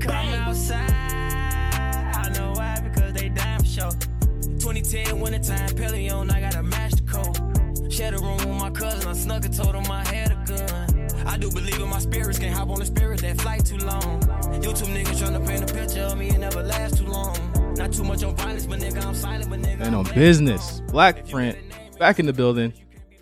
come outside. I know why, because they dying for sure. 2010 wintertime, Pelion, I got a master code. Shared a room with my cousin, I snuck and told him I had a gun. I do believe in my spirits, can't hop on the spirit, that flight too long. YouTube niggas tryna paint a picture of me, it never lasts too long. Not too much on violence, but nigga, I'm silent, but nigga. And on business, Black Print, back in the building,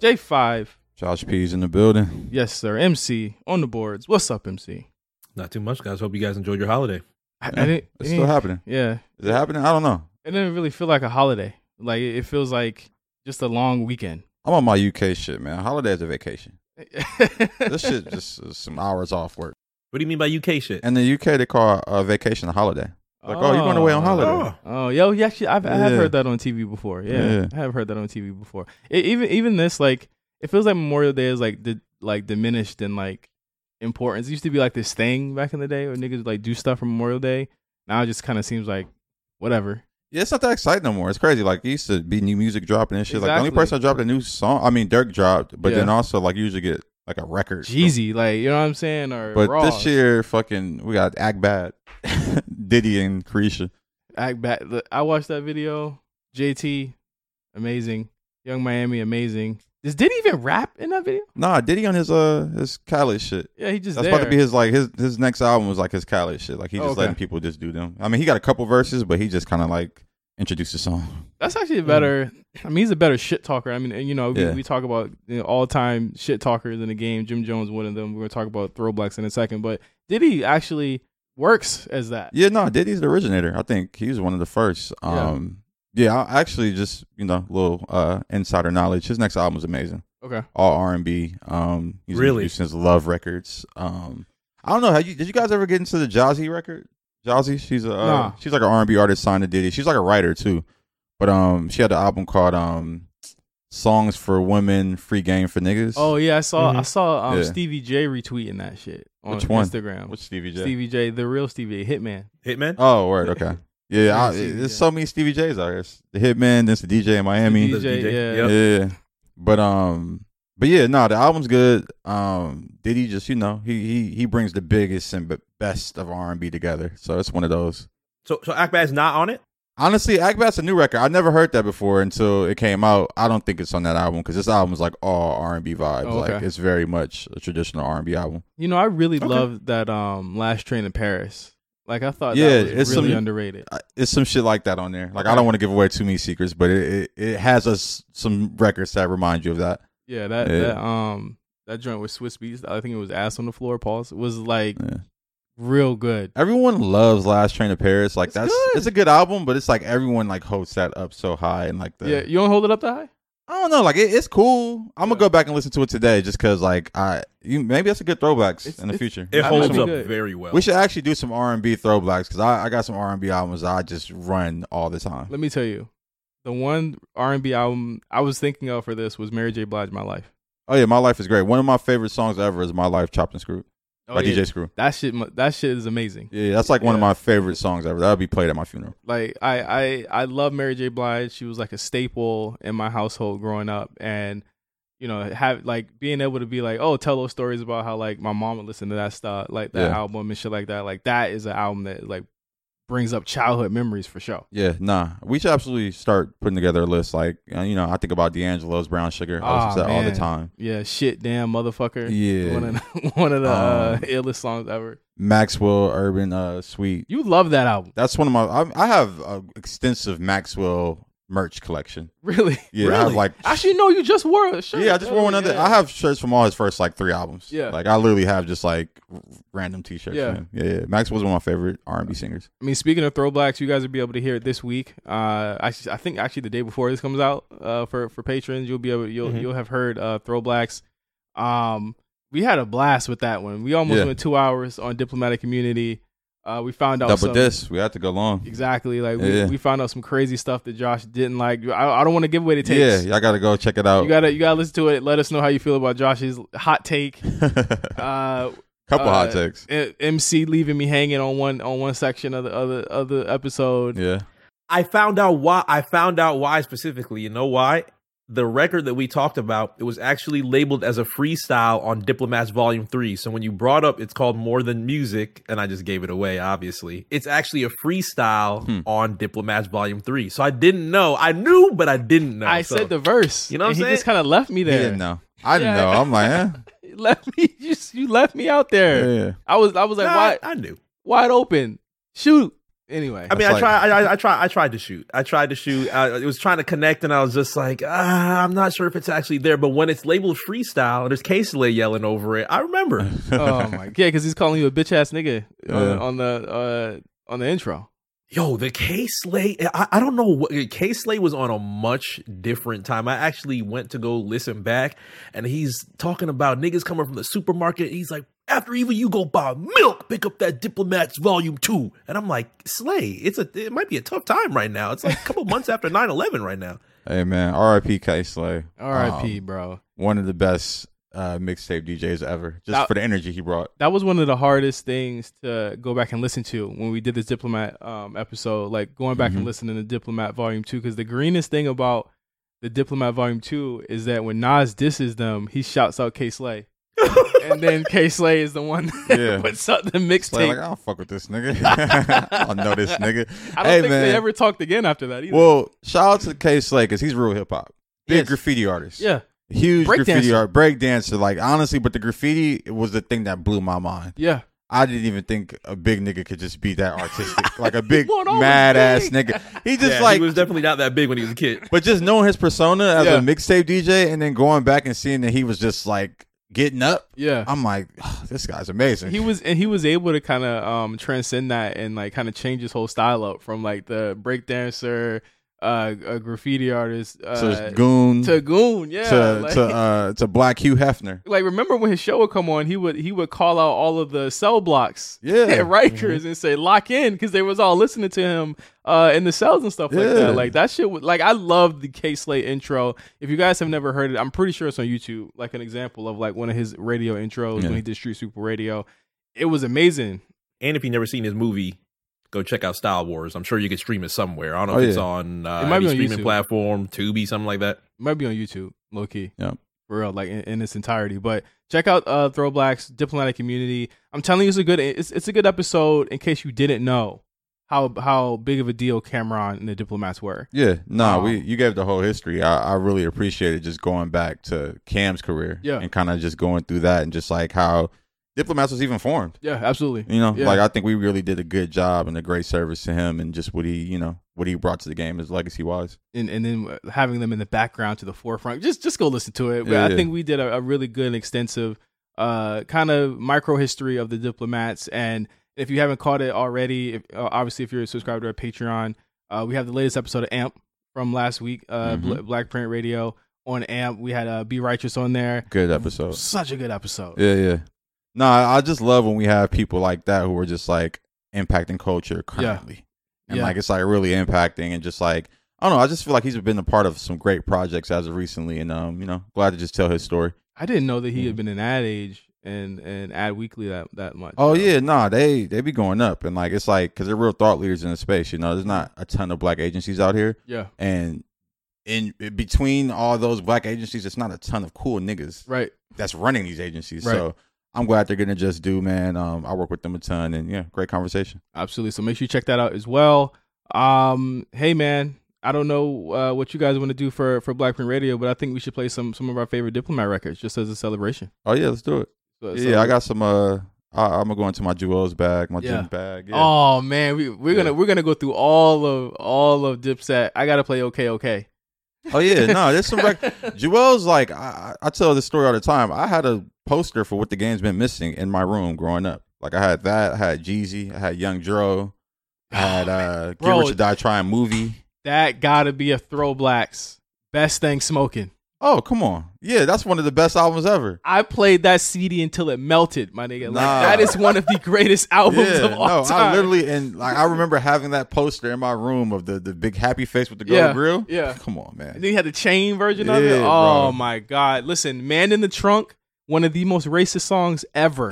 J5. Josh P's in the building. Yes, sir. MC on the boards. What's up, MC? Not too much, guys. Hope you guys enjoyed your holiday. It's still happening. Yeah. Is it happening? I don't know. It didn't really feel like a holiday. Like, it feels like just a long weekend. I'm on my UK shit, man. Holiday's a vacation. This shit just is some hours off work. What do you mean by UK shit? In the UK, they call a vacation a holiday. Like, oh, you're going away on holiday. Oh, yo, yeah, I have heard that on TV before. Yeah, I have heard that on TV before. Even this, like, it feels like Memorial Day is like diminished in like importance. It used to be like this thing back in the day where niggas like do stuff for Memorial Day. Now it just kind of seems like whatever. Yeah, it's not that exciting no more. It's crazy. Like, it used to be new music dropping and shit. Exactly. Like, the only person that dropped a new song, I mean, Dirk dropped, but then also like you usually get like a record. Jeezy, like, you know what I'm saying? Or but Ross. This year, fucking, we got Act Bad, Diddy and Carisha. Act Bad. I watched that video. JT, amazing. Young Miami, amazing. Does Diddy even rap in that video? Nah, Diddy on his Khaled shit. Yeah, he just that's there. About to be his like his next album was like his Khaled shit. Like, he just letting people just do them. I mean, he got a couple verses, but he just kind of like introduced the song. That's actually better. I mean, he's a better shit talker. I mean, you know, we talk about, you know, all time shit talkers in the game. Jim Jones, one of them. We're gonna talk about throwbacks in a second, but Diddy actually works as that. Yeah, no, Diddy's the originator. I think he's one of the first. Yeah, I actually just, you know, a little insider knowledge. His next album is amazing. Okay. All R&B. He's producing his Love Records. I don't know. Did you guys ever get into the Jazzy record? Jazzy, she's she's like an R&B artist signed to Diddy. She's like a writer too. But she had an album called Songs for Women, Free Game for Niggas. Oh yeah, I saw Stevie J retweeting that shit on Instagram. Which Stevie J? Stevie J, the real Stevie J, Hitman? Oh, word, okay. Yeah, there's so many Stevie J's out here. The Hitman, there's the DJ in Miami. The DJ. But the album's good. Diddy just, you know, he brings the biggest and best of R&B together. So it's one of those. So Act Bad's not on it? Honestly, Act Bad's a new record. I never heard that before until it came out. I don't think it's on that album because this album is like all R&B vibes. Oh, okay. Like, it's very much a traditional R&B album. You know, I really love that Last Train to Paris. Like, I thought that was really underrated. It's some shit like that on there. Like, I don't want to give away too many secrets, but it has some records that remind you of that. Yeah, that joint with Swiss Beats, I think it was Ass on the Floor, Pause, was like real good. Everyone loves Last Train to Paris. Like, it's a good album, but it's like everyone like holds that up so high and like that. Yeah, you don't hold it up that high? I don't know. Like, it's cool. I'm gonna go back and listen to it today, just cause like maybe that's a good throwbacks in the future. It holds up very well. We should actually do some R&B throwbacks, cause I got some R&B albums that I just run all the time. Let me tell you, the one R&B album I was thinking of for this was Mary J. Blige, My Life. Oh yeah, My Life is great. One of my favorite songs ever is My Life Chopped and Screwed by DJ Screw. That shit is amazing. Yeah, that's like one of my favorite songs ever. That'll be played at my funeral. Like, I love Mary J. Blige. She was like a staple in my household growing up, and you know, have like being able to be like, oh, tell those stories about how like my mom would listen to that stuff, like that album and shit like that. Like, that is an album that like brings up childhood memories for sure. Yeah, nah, we should absolutely start putting together a list. Like, you know, I think about D'Angelo's Brown Sugar. I listen to that all the time. Yeah, shit, damn, motherfucker. Yeah, one of the illest songs ever. Maxwell Urban, Sweet. You love that album. That's one of my. I have an extensive Maxwell merch collection. Really? Yeah, really? I have like. Actually, no, you just wore a shirt. Yeah, I just wore one other. I have shirts from all his first like three albums. Yeah, like I literally have just like random T-shirts. Yeah, yeah, yeah. Maxwell's one of my favorite R&B singers. I mean, speaking of throwbacks, you guys will be able to hear it this week. I think actually the day before this comes out, for patrons, you'll have heard throwbacks. We had a blast with that one. We almost went 2 hours on Diplomatic Immunity. We found out double disc. We had to go long. Exactly. Like we found out some crazy stuff that Josh didn't like. I don't want to give away the tapes. Yeah, y'all gotta go check it out. You gotta listen to it. Let us know how you feel about Josh's hot take. Couple hot takes. MC leaving me hanging on one section of the other episode. Yeah. I found out why specifically. You know why? the record that we talked about, it was actually labeled as a freestyle on Diplomats Volume 3. So when you brought up, it's called More Than Music, and I just gave it away, obviously. It's actually a freestyle on Diplomats Volume 3. So I didn't know. I knew, but I didn't know. I said the verse. You know what I'm saying? He just kind of left me there. He didn't know. I didn't know. I'm like, eh. You left me out there. Yeah. I was like, I knew. Wide open. Shoot. Anyway, I mean, I tried to shoot. I was trying to connect, and I was just like, I'm not sure if it's actually there. But when it's labeled freestyle, and there's K-Slay yelling over it, I remember. Oh my, yeah, because he's calling you a bitch ass nigga on the intro. Yo, the K-Slay. I don't know what K-Slay was on a much different time. I actually went to go listen back, and he's talking about niggas coming from the supermarket. He's like, after even you go buy milk, pick up that Diplomats Volume 2. And I'm like, Slay, it might be a tough time right now. It's like a couple months after 9/11 right now. Hey, man, R.I.P. K-Slay. R.I.P., bro. One of the best mixtape DJs ever, for the energy he brought. That was one of the hardest things to go back and listen to when we did this Diplomat episode, like going back and listening to Diplomat Volume 2, because the greenest thing about the Diplomat Volume 2 is that when Nas disses them, he shouts out K-Slay. And then K-Slay is the one that puts out the mixtape. Like, I don't fuck with this nigga. I don't know this nigga. I don't think they ever talked again after that either. Well, shout out to K-Slay because he's real hip-hop. Big graffiti artist. Yeah. Huge graffiti art. Breakdancer. Like, honestly, but the graffiti was the thing that blew my mind. Yeah. I didn't even think a big nigga could just be that artistic. Like a big mad-ass nigga. He just he was definitely not that big when he was a kid. But just knowing his persona as a mixtape DJ and then going back and seeing that he was just like, getting up, I'm like, this guy's amazing. He was able to kind of transcend that and like kind of change his whole style up from like the breakdancer, a graffiti artist, to goon, to Black Hugh Hefner. Like, remember when his show would come on, he would call out all of the cell blocks, at Rikers and say lock in because they was all listening to him in the cells and stuff like that. Like that shit. Like, I love the K-Slay intro. If you guys have never heard it, I'm pretty sure it's on YouTube. Like an example of like one of his radio intros when he did Street Super Radio. It was amazing. And if you've never seen his movie, go check out Style Wars. I'm sure you can stream it somewhere. I don't know if it's on any streaming platform, Tubi, something like that. It might be on YouTube, low key. Yeah. For real, like in its entirety. But check out Throw Black's Diplomatic Community. I'm telling you, it's a good episode in case you didn't know how big of a deal Cameron and the Diplomats were. Yeah. You gave the whole history. I really appreciated just going back to Cam's career and kind of just going through that and just like how Diplomats was even formed. Yeah, absolutely. You know, like I think we really did a good job and a great service to him and just what he, you know, what he brought to the game, his legacy wise. And then having them in the background to the forefront, just go listen to it. Yeah, I think we did a really good and extensive kind of micro history of the Diplomats. And if you haven't caught it already, obviously if you're subscribed to our Patreon, we have the latest episode of AMP from last week, Black Print Radio on AMP. We had Be Righteous on there. Good episode. Such a good episode. Yeah, yeah. No, I just love when we have people like that who are just like impacting culture currently. Yeah. And like it's like really impacting and just like, I don't know, I just feel like he's been a part of some great projects as of recently and you know, glad to just tell his story. I didn't know that he had been in Ad Age and Ad Weekly that much. Oh you know? They be going up and like it's like cuz they're real thought leaders in the space, you know. There's not a ton of black agencies out here. Yeah. And in between all those black agencies, it's not a ton of cool niggas. Right. That's running these agencies. Right. So I'm glad they're going to just do, man. I work with them a ton and great conversation. Absolutely. So make sure you check that out as well. Hey man, I don't know what you guys want to do for Black Print Radio, but I think we should play some of our favorite Diplomat records just as a celebration. Oh yeah, let's do it. I got some, I'm going to go into my Jewels bag, my gym bag. Yeah. Oh man, we're going to go through all of Dipset. I got to play Okay. Oh yeah, no, there's some Jewels, like I tell this story all the time. I had a poster for What the Game's Been Missing in my room growing up. Like I had that, I had Jeezy, I had Young Dro, I had Get Rich or Die Trying movie. That gotta be a Throw Blacks best thing smoking. Oh come on, yeah, that's one of the best albums ever. I played that CD until it melted, my nigga. Like that is one of the greatest albums of all time. I literally I remember having that poster in my room of the big happy face with the gold grill. Yeah, come on, man. And then you had the chain version of it. Oh bro. My God, listen, Man in the Trunk. One of the most racist songs ever,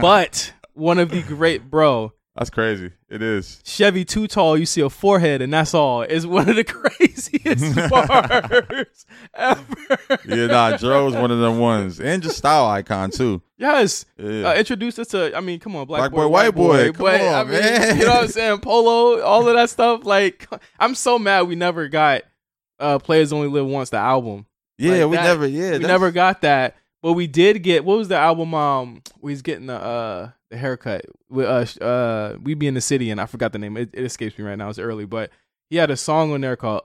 but one of the great, bro. That's crazy. It is. Chevy Too Tall, you see a forehead, and that's all. It's one of the craziest bars ever. Yeah, nah, Dro is one of them ones. And just style icon, too. Yes. Yeah. Introduced us to, I mean, come on, Black boy, white boy. Come on, man. You know what I'm saying? Polo, all of that stuff. Like, I'm so mad we never got Players Only Live Once, the album. Yeah, like we that, never, yeah. We never got that. But we did get, what was the album we was getting the haircut with We Be in the City, and I forgot the name. It escapes me right now. It's early, but he had a song on there called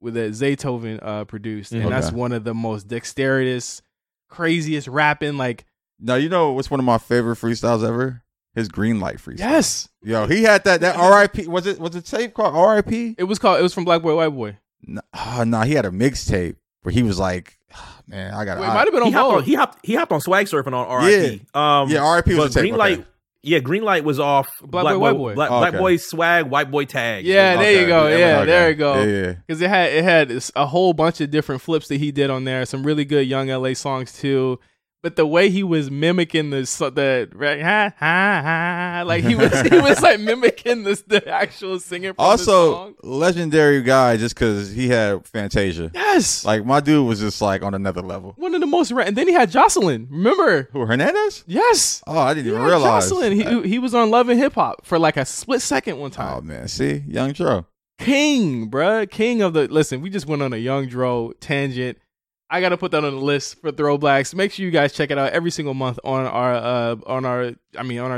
with a Zaytoven produced, and that's one of the most dexterous, craziest rapping. Like, now you know what's one of my favorite freestyles ever? His Green Light freestyle. Yes, yo, he had that R.I.P. Was it tape called R.I.P.? It was from Black Boy White Boy. Nah, he had a mixtape where he was like, man, I got it. It might have been on both. He hopped on Swag Surfing on RIP. Yeah, RIP was the tape. Greenlight. Okay. Yeah, Greenlight was off Black Boy White Boy. Black Boy Swag, White Boy Tag. Yeah, there you go. Yeah, there you go. Yeah, because it had a whole bunch of different flips that he did on there. Some really good Young LA songs too. But the way he was mimicking he was like mimicking the actual singer. Also, legendary guy, just because he had Fantasia. Yes, like my dude was just like on another level. One of the most, and then he had Jocelyn. Remember who? Hernandez? Yes. Oh, I didn't even realize Jocelyn. He was on Love and Hip Hop for like a split second one time. Oh man, see, Young Dro, king, bruh, king of the. Listen, we just went on a Young Dro tangent. I got to put that on the list for Throwblacks. Make sure you guys check it out every single month on our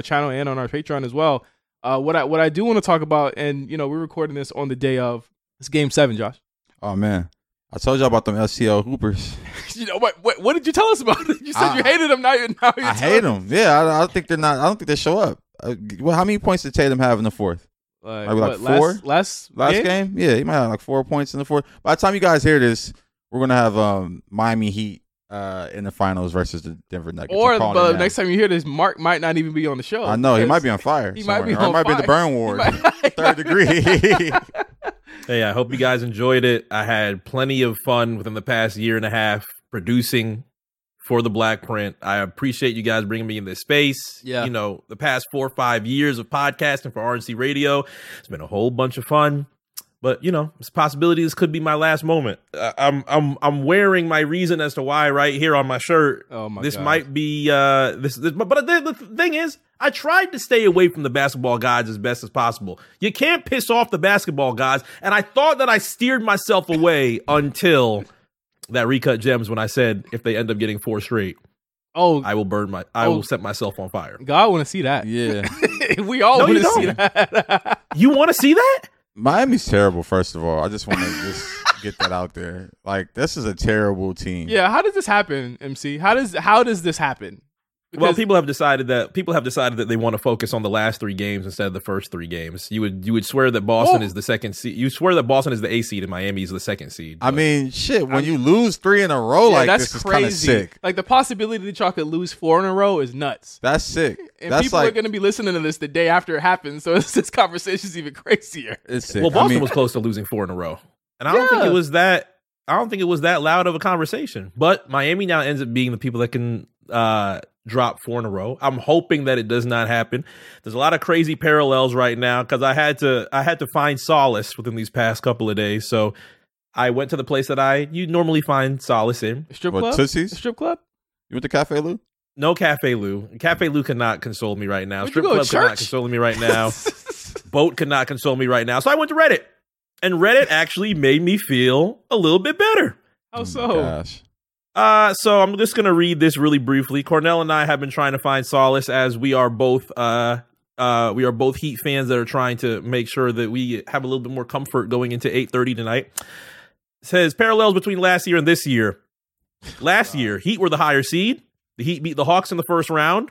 channel and on our Patreon as well. What I do want to talk about, and you know, we're recording this on the day of, it's Game 7, Josh. Oh man. I told you about them LCL Hoopers. You know what did you tell us about it? You said you hated them, now you're I hate them. Yeah, I think they're not, I don't think they show up. Well, how many points did Tatum have in the fourth? Like four? Last game? Yeah, he might have like 4 points in the fourth. By the time you guys hear this, we're gonna have Miami Heat in the finals versus the Denver Nuggets. But next time you hear this, Mark might not even be on the show. I know he might be on fire. He might be in the burn ward, third degree. Hey, I hope you guys enjoyed it. I had plenty of fun within the past year and a half producing for the Black Print. I appreciate you guys bringing me in this space. Yeah, you know, the past 4 or 5 years of podcasting for RNC Radio, it's been a whole bunch of fun. But you know, it's a possibility this could be my last moment. I'm wearing my reason as to why right here on my shirt. Oh my! This God. Might be this. But the thing is, I tried to stay away from the basketball gods as best as possible. You can't piss off the basketball gods, and I thought that I steered myself away until that Recut Gems when I said if they end up getting 4 straight. Oh, I will will set myself on fire. God, I want to see that. Yeah, we all want to see that. You want to see that? Miami's terrible, first of all. I just want to get that out there. Like, this is a terrible team. Yeah, how does this happen, MC? How does this happen? Because well, people have decided that they want to focus on the last 3 games instead of the first 3 games. You would swear that Boston is the second seed. You swear that Boston is the A seed and Miami is the second seed. But, I mean, shit, when you lose 3 in a row, yeah, like that's this crazy. Is kind of sick. Like the possibility that y'all could lose 4 in a row is nuts. That's sick. And that's people are going to be listening to this the day after it happens, so this conversation is even crazier. It's sick. Well, Boston was close to losing 4 in a row, and I don't think it was that loud of a conversation. But Miami now ends up being the people that can. Drop 4 in a row. I'm hoping that it does not happen. There's a lot of crazy parallels right now because I had to find solace within these past couple of days. So I went to the place that you normally find solace in. Strip club? Tootsies? Strip club? You went to Cafe Lou? No Cafe Lou. Cafe Lou cannot console me right now. Strip club cannot console me right now. Boat cannot console me right now. So I went to Reddit. And Reddit actually made me feel a little bit better. How so? Oh gosh. So I'm just going to read this really briefly. Cornell and I have been trying to find solace as we are both Heat fans that are trying to make sure that we have a little bit more comfort going into 8:30 tonight. It says parallels between last year and this year. Last year, Heat were the higher seed. The Heat beat the Hawks in the first round.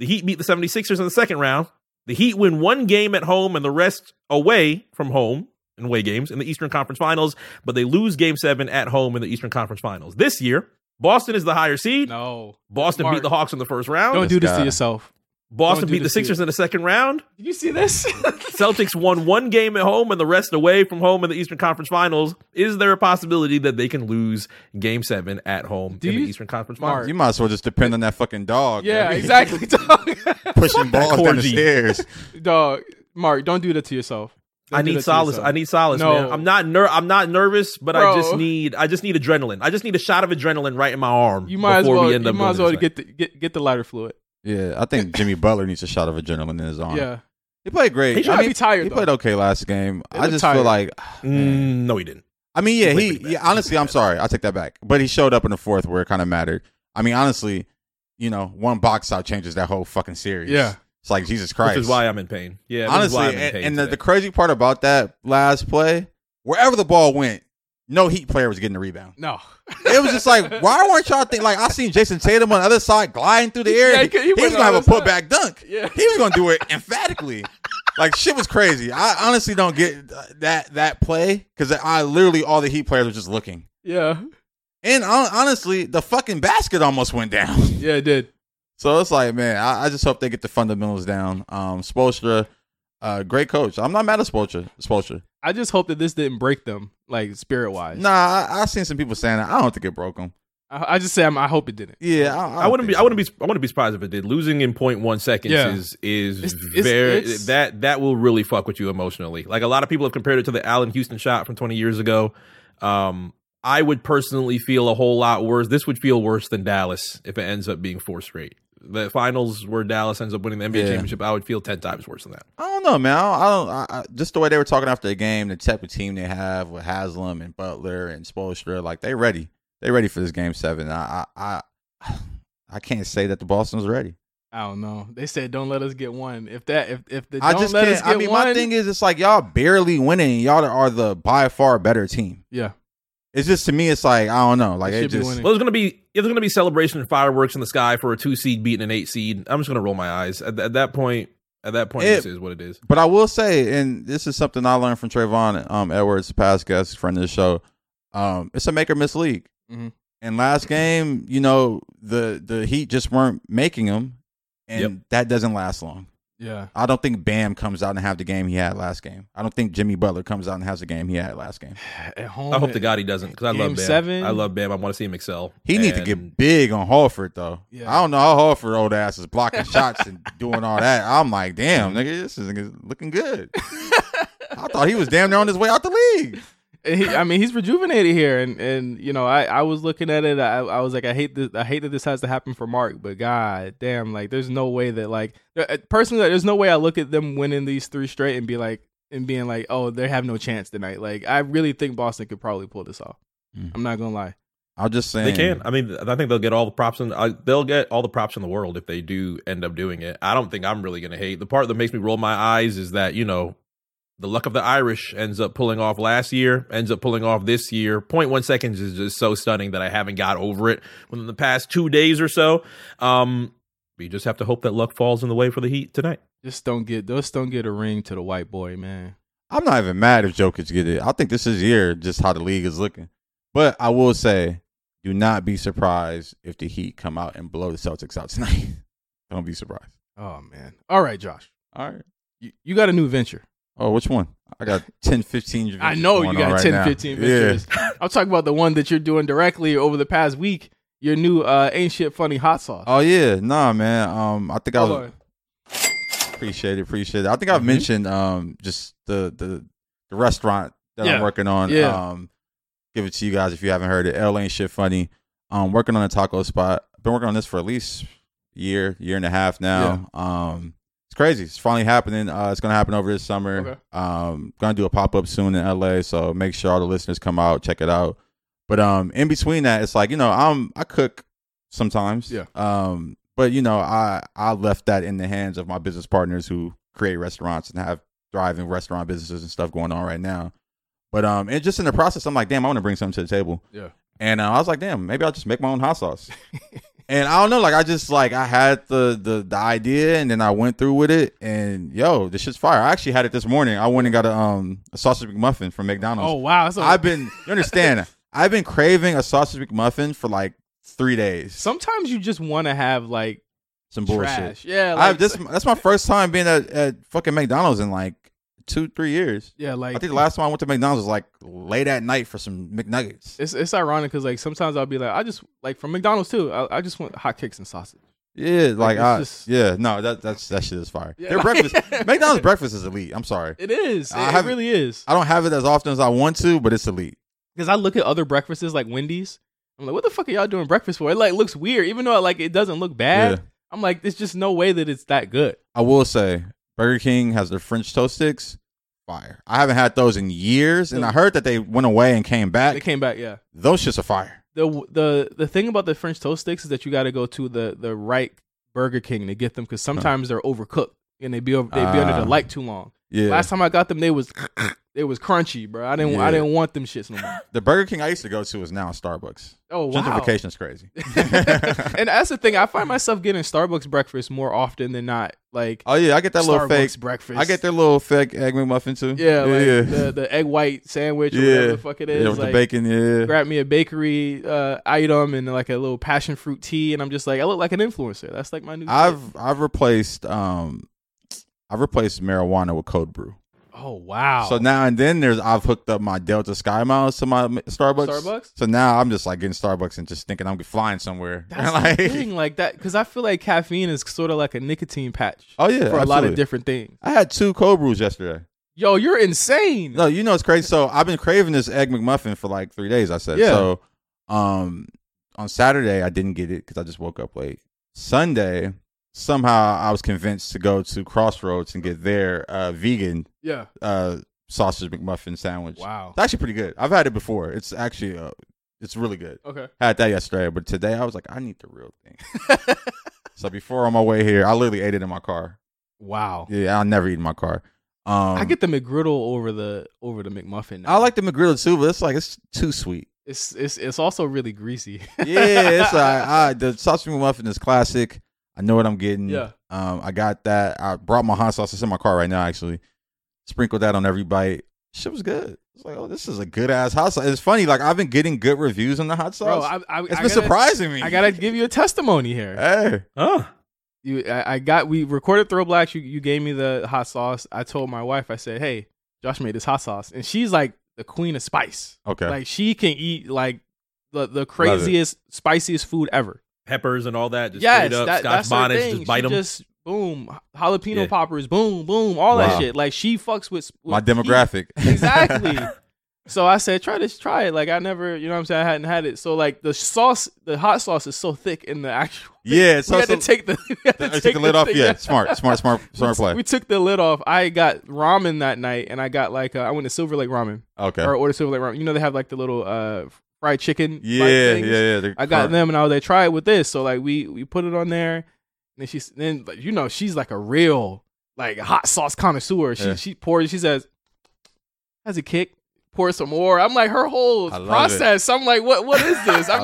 The Heat beat the 76ers in the second round. The Heat win 1 game at home and the rest away from home. And away games in the Eastern Conference Finals, but they lose Game 7 at home in the Eastern Conference Finals. This year, Boston is the higher seed. No. Boston beat the Hawks in the first round. Don't do this to yourself. Boston beat the Sixers in the second round. Did you see this? Celtics won one game at home and the rest away from home in the Eastern Conference Finals. Is there a possibility that they can lose Game 7 at home in the Eastern Conference Finals? You might as well just depend on that fucking dog. Yeah, man. Exactly. Dog. Pushing balls down the stairs. Dog, Mark, don't do that to yourself. I need solace, no. Man. I'm not nervous, but bro. I just need adrenaline. I just need a shot of adrenaline right in my arm. You might as well get the lighter fluid. Yeah, I think Jimmy Butler needs a shot of adrenaline in his arm. Yeah. He played great. He played okay last game. I just feel like no, he didn't. I mean, yeah, honestly, I'm sorry. I take that back. But he showed up in the fourth where it kind of mattered. I mean, honestly, one box out changes that whole fucking series. Yeah. It's like, Jesus Christ. Which is why I'm in pain. Yeah, honestly, and the crazy part about that last play, wherever the ball went, no Heat player was getting the rebound. No. It was just like, why weren't y'all thinking? Like, I seen Jason Tatum on the other side gliding through the air. Yeah, he was going to have a putback dunk. Yeah. He was going to do it emphatically. Like, shit was crazy. I honestly don't get that play because I literally all the Heat players were just looking. Yeah. And honestly, the fucking basket almost went down. Yeah, it did. So it's like, man, I just hope they get the fundamentals down. Spoelstra. Great coach. I'm not mad at Spoelstra. I just hope that this didn't break them, like, spirit-wise. Nah, I've seen some people saying that. I don't think it broke them. I just say I hope it didn't. Yeah, I wouldn't be surprised if it did. Losing in 0.1 seconds is that will really fuck with you emotionally. Like, a lot of people have compared it to the Allen Houston shot from 20 years ago. I would personally feel a whole lot worse. This would feel worse than Dallas if it ends up being 4 straight. The finals where Dallas ends up winning the NBA championship, I would feel 10 times worse than that. I don't know, man. I just the way they were talking after the game, the type of team they have with Haslam and Butler and Spoelstra, like, they ready. They ready for this Game 7. I can't say that the Boston's ready. I don't know. They said don't let us get one. My thing is, it's like y'all barely winning. Y'all are the by far better team. Yeah. It's just, to me, it's like, I don't know. Like, there's gonna be celebration and fireworks in the sky for a 2 seed beating an 8 seed. I'm just gonna roll my eyes at that point. This is what it is. But I will say, and this is something I learned from Trayvon Edwards, past guest, friend of the show. It's a make or miss league. Mm-hmm. And last game, the Heat just weren't making them, and that doesn't last long. Yeah, I don't think Bam comes out and have the game he had last game. I don't think Jimmy Butler comes out and has the game he had last game. At home, I hope to God he doesn't, because I love Bam. I love Bam. I want to see him excel. He needs to get big on Horford, though. Yeah. I don't know how Horford old ass is blocking shots and doing all that. I'm like, damn, nigga, this is looking good. I thought he was damn near on his way out the league. He's rejuvenated here, and I was looking at it. I was like, I hate that this has to happen for Mark, but God damn, like, there's no way that, like, personally, like, there's no way I look at them winning these 3 straight and being like, oh, they have no chance tonight. Like, I really think Boston could probably pull this off. Mm. I'm not gonna lie. I'll just say they can. I mean, I think they'll get all the props in the world if they do end up doing it. I don't think I'm really gonna hate. The part that makes me roll my eyes is that the luck of the Irish ends up pulling off last year, ends up pulling off this year. 0.1 seconds is just so stunning that I haven't got over it within the past 2 days or so. We just have to hope that luck falls in the way for the Heat tonight. Just don't get a ring to the white boy, man. I'm not even mad if Jokic get it. I think this is year, just how the league is looking. But I will say, do not be surprised if the Heat come out and blow the Celtics out tonight. Don't be surprised. Oh, man. All right, Josh. All right. You got a new venture. Oh, which one? I got 10, 15. I know you got 10, right 15 pictures. Yeah. I'm talking about the one that you're doing directly over the past week. Your new Ain't Shit Funny hot sauce. Oh, yeah. Nah, man. I think Hold I was... On. Appreciate it. I think I've mentioned just the restaurant that I'm working on. Yeah. Give it to you guys if you haven't heard it. L Ain't Shit Funny. Working on a taco spot. I've been working on this for at least year and a half now. Yeah. It's crazy. It's finally happening. It's going to happen over this summer. Okay. Going to do a pop-up soon in LA, so make sure all the listeners come out, check it out. But in between that, it's like, I cook sometimes. Yeah. But, I left that in the hands of my business partners who create restaurants and have thriving restaurant businesses and stuff going on right now. But and just in the process, I'm like, damn, I want to bring something to the table. Yeah. And I was like, damn, maybe I'll just make my own hot sauce. And I don't know, like, I just, like, I had the idea, and then I went through with it, and yo, this shit's fire. I actually had it this morning. I went and got a sausage McMuffin from McDonald's. Oh, wow. You understand, I've been craving a sausage McMuffin for, like, 3 days. Sometimes you just want to have, like, some trash. Bullshit. Yeah, like, that's my first time being at fucking McDonald's in like 2-3 years. Yeah, like I think the last time I went to McDonald's was like late at night for some McNuggets. It's ironic because like sometimes I'll be like, I just like from McDonald's too. I just want hotcakes and sausage. Yeah, like that shit is fire. Yeah, their breakfast, McDonald's breakfast is elite. I'm sorry, it is. It really is. I don't have it as often as I want to, but it's elite. Because I look at other breakfasts like Wendy's, I'm like, what the fuck are y'all doing breakfast for? It like looks weird, even though like it doesn't look bad. Yeah. I'm like, there's just no way that it's that good. I will say, Burger King has their French toast sticks. Fire. I haven't had those in years, and I heard that they went away and came back. They came back, yeah. Those shits are fire. The thing about the French toast sticks is that you got to go to the right Burger King to get them, because sometimes they're overcooked, and they be under the light too long. Yeah. Last time I got them, it was crunchy, bro. I didn't want them shits no more. The Burger King I used to go to is now Starbucks. Oh, wow. Gentrification's crazy. And that's the thing. I find myself getting Starbucks breakfast more often than not. Like, oh yeah, I get that Starbucks little fake breakfast. I get their little fake egg McMuffin too. Yeah, like the egg white sandwich or whatever the fuck it is. Yeah, with like, the bacon. Yeah. Grab me a bakery item and like a little passion fruit tea, and I'm just like, I look like an influencer. That's like my new. I've replaced marijuana with cold brew. Oh wow! So now and then I've hooked up my Delta Sky Miles to my Starbucks. So now I'm just like getting Starbucks and just thinking I'm flying somewhere. That's like, the thing, like that, because I feel like caffeine is sort of like a nicotine patch. Oh yeah, for a lot of different things. I had 2 cold brews yesterday. Yo, you're insane. No, you know it's crazy. So I've been craving this egg McMuffin for like 3 days. I said so. On Saturday I didn't get it because I just woke up late. Sunday. Somehow I was convinced to go to Crossroads and get their vegan sausage McMuffin sandwich. Wow. It's actually pretty good. I've had it before. It's actually it's really good. Okay. Had that yesterday, but today I was like, I need the real thing. So before on my way here, I literally ate it in my car. Wow. Yeah, I'll never eat in my car. I get the McGriddle over the McMuffin now. I like the McGriddle too, but it's like it's too sweet. It's also really greasy. Yeah, it's the sausage McMuffin is classic. I know what I'm getting. Yeah. I got that. I brought my hot sauce. It's in my car right now, actually. Sprinkled that on every bite. Shit was good. It's like, oh, this is a good ass hot sauce. It's funny. Like, I've been getting good reviews on the hot sauce. Bro, surprising me. I gotta give you a testimony here. Hey. Huh? We recorded Throwblacks. You gave me the hot sauce. I told my wife. I said, hey, Josh made this hot sauce, and she's like the queen of spice. Okay. Like she can eat like the craziest, spiciest food ever. Peppers and all that, just straight up, Scotch bonnets, just bite them. Just boom, jalapeno poppers, boom, boom, all that shit. Like she fucks with my demographic, heat. Exactly. So I said, try it. Like I never, you know what I'm saying, I hadn't had it. So like the sauce, the hot sauce is so thick in the actual. Yeah, so we had to take the lid off. Yeah, smart play. We took the lid off. I got ramen that night, and I got like I went to Silver Lake Ramen. Okay, or ordered Silver Lake Ramen. You know they have like the little fried chicken. Yeah. I got them and I was like, try it with this. So like we put it on there, and then she's like a real like hot sauce connoisseur. She pours. She says, "Has a kick." Pour some more. I'm like, her whole process. It. I'm like, what is this? I've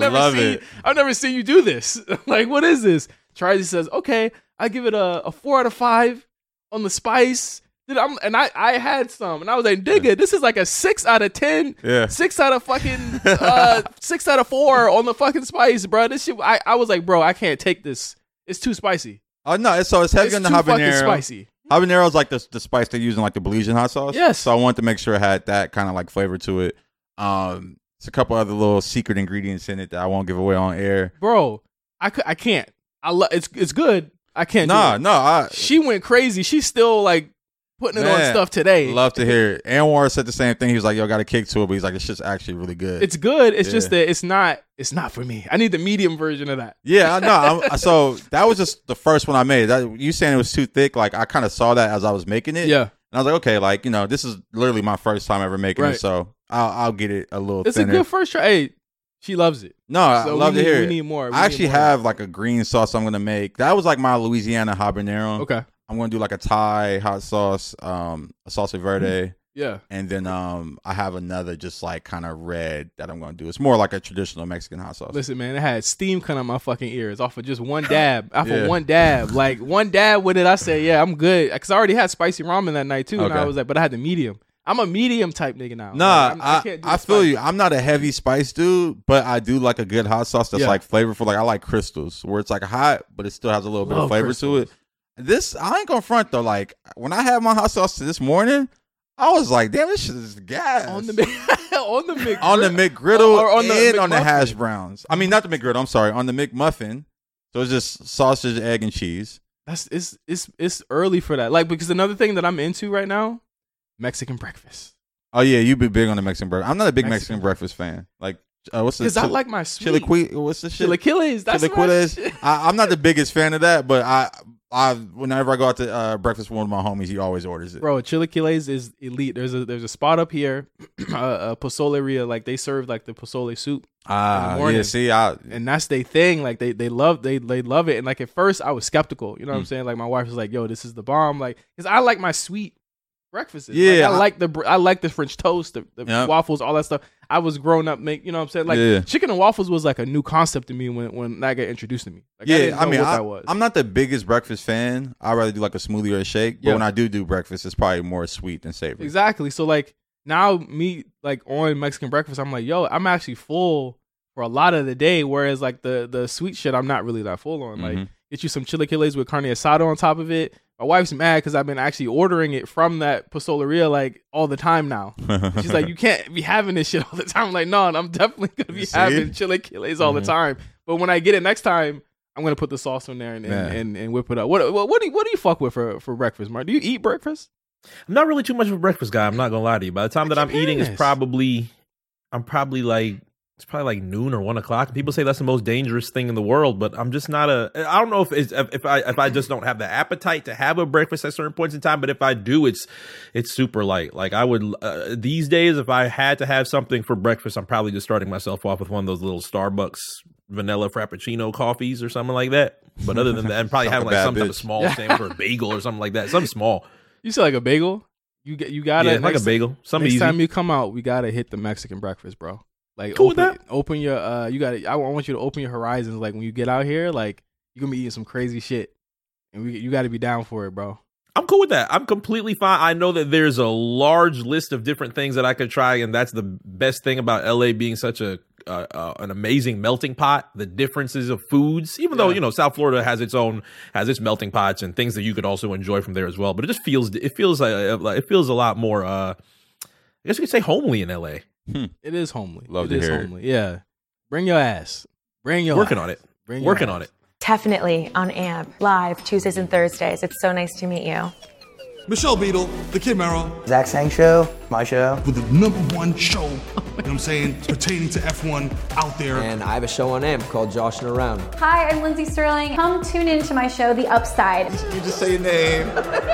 never seen you do this. Like, what is this? Charlie says, okay, I give it a 4 out of 5 on the spice. I had some, and I was like, "Digga, this is like a 6 out of 10, 6 out of 4 on the fucking spice, bro." This shit, I was like, "Bro, I can't take this. It's too spicy." Oh no, it's heavy on the habanero. Fucking spicy. Habanero is like the spice they use in like the Belizean hot sauce. Yes. So I wanted to make sure it had that kind of like flavor to it. It's a couple other little secret ingredients in it that I won't give away on air. Bro, I can't. It's good. I can't. She went crazy. She's still like. Putting it on stuff today. Love to hear it. Anwar said the same thing. He was like, yo, got a kick to it, but he's like, it's just actually really good. It's good. It's just that it's not for me. I need the medium version of that. Yeah, I know. So that was just the first one I made. That, you saying it was too thick, like I kind of saw that as I was making it. Yeah. And I was like, okay, like, you know, this is literally my first time ever making it, so I'll get it a little thinner. It's a good first try. Hey, she loves it. No, so I love to hear it. We need more. I actually have like a green sauce I'm going to make. That was like my Louisiana habanero. Okay. I'm going to do like a Thai hot sauce, a salsa verde. Yeah. And then I have another just like kind of red that I'm going to do. It's more like a traditional Mexican hot sauce. Listen, man, it had steam coming out my fucking ears off of just one dab. Like one dab with it, I said, yeah, I'm good. Because I already had spicy ramen that night too. And I was like, but I had the medium. I'm a medium type nigga now. Nah, like, I feel you. I'm not a heavy spice dude, but I do like a good hot sauce that's like flavorful. Like I like Crystals, where it's like hot, but it still has a little bit of flavor Crystals. To it. This I ain't gonna front though. Like when I had my hot sauce this morning, I was like, "Damn, this shit is gas." On the McGriddle or on the and McMuffin. On the hash browns. I mean, not the McGriddle. I'm sorry, on the McMuffin. So it's just sausage, egg, and cheese. That's it's early for that. Like because another thing that I'm into right now, Mexican breakfast. Oh yeah, you be big on the Mexican breakfast. I'm not a big Mexican breakfast fan. Like what's the? Because I like my sweet. What's the shit? Chilaquiles. That's chilaquiles. I'm not the biggest fan of that, but I whenever I go out to breakfast with one of my homies, he always orders it. Bro, chilaquiles is elite. There's a spot up here, a pozoleria. Like they serve like the pozole soup. Yeah. See, and that's their thing. Like they love it. And like at first I was skeptical. You know what I'm saying? Like my wife was like, "Yo, this is the bomb." Like because I like my sweet breakfasts. Yeah, like, I like the French toast, the waffles, all that stuff. I was grown up, you know what I'm saying? Like chicken and waffles was like a new concept to me when that got introduced to me. Like, yeah, I'm not the biggest breakfast fan. I'd rather do like a smoothie or a shake. But when I do breakfast, it's probably more sweet than savory. Exactly. So like now me like on Mexican breakfast, I'm like, yo, I'm actually full for a lot of the day. Whereas like the sweet shit, I'm not really that full on. Like get you some chilaquiles with carne asada on top of it. My wife's mad because I've been actually ordering it from that pozoleria like all the time now. She's like, you can't be having this shit all the time. I'm like, no, I'm definitely going to be having chilaquiles all the time. But when I get it next time, I'm going to put the sauce on there and whip it up. What do you fuck with for breakfast, Mark? Do you eat breakfast? I'm not really too much of a breakfast guy. I'm not going to lie to you. By the time that I'm eating, it's probably like noon or 1 o'clock. People say that's the most dangerous thing in the world, but I'm just not I don't know if I just don't have the appetite to have a breakfast at certain points in time. But if I do, it's super light. Like I would these days, if I had to have something for breakfast, I'm probably just starting myself off with one of those little Starbucks vanilla frappuccino coffees or something like that. But other than that, I'm probably having like some type of small sandwich or a bagel or something like that. Something small. You say like a bagel? You gotta like a bagel. Something next easy. Time you come out, we gotta hit the Mexican breakfast, bro. Like cool open your I want you to open your horizons. Like when you get out here, like you're gonna be eating some crazy shit, and you got to be down for it, bro. I'm cool with that. I'm completely fine. I know that there's a large list of different things that I could try, and that's the best thing about LA being such a an amazing melting pot. The differences of foods, even though you know South Florida has its melting pots and things that you could also enjoy from there as well. But it just feels a lot more. I guess you could say homely in LA. It is homely. Love to hear it. Yeah. Bring your ass. Working on it. Definitely on AMP. Live Tuesdays and Thursdays. It's so nice to meet you. Michelle Beadle, The Kid Merrill. Zach Sang Show, my show. With the number one show, you know what I'm saying, pertaining to F1 out there. And I have a show on AMP called Joshing Around. Hi, I'm Lindsay Sterling. Come tune into my show, The Upside. You just say your name.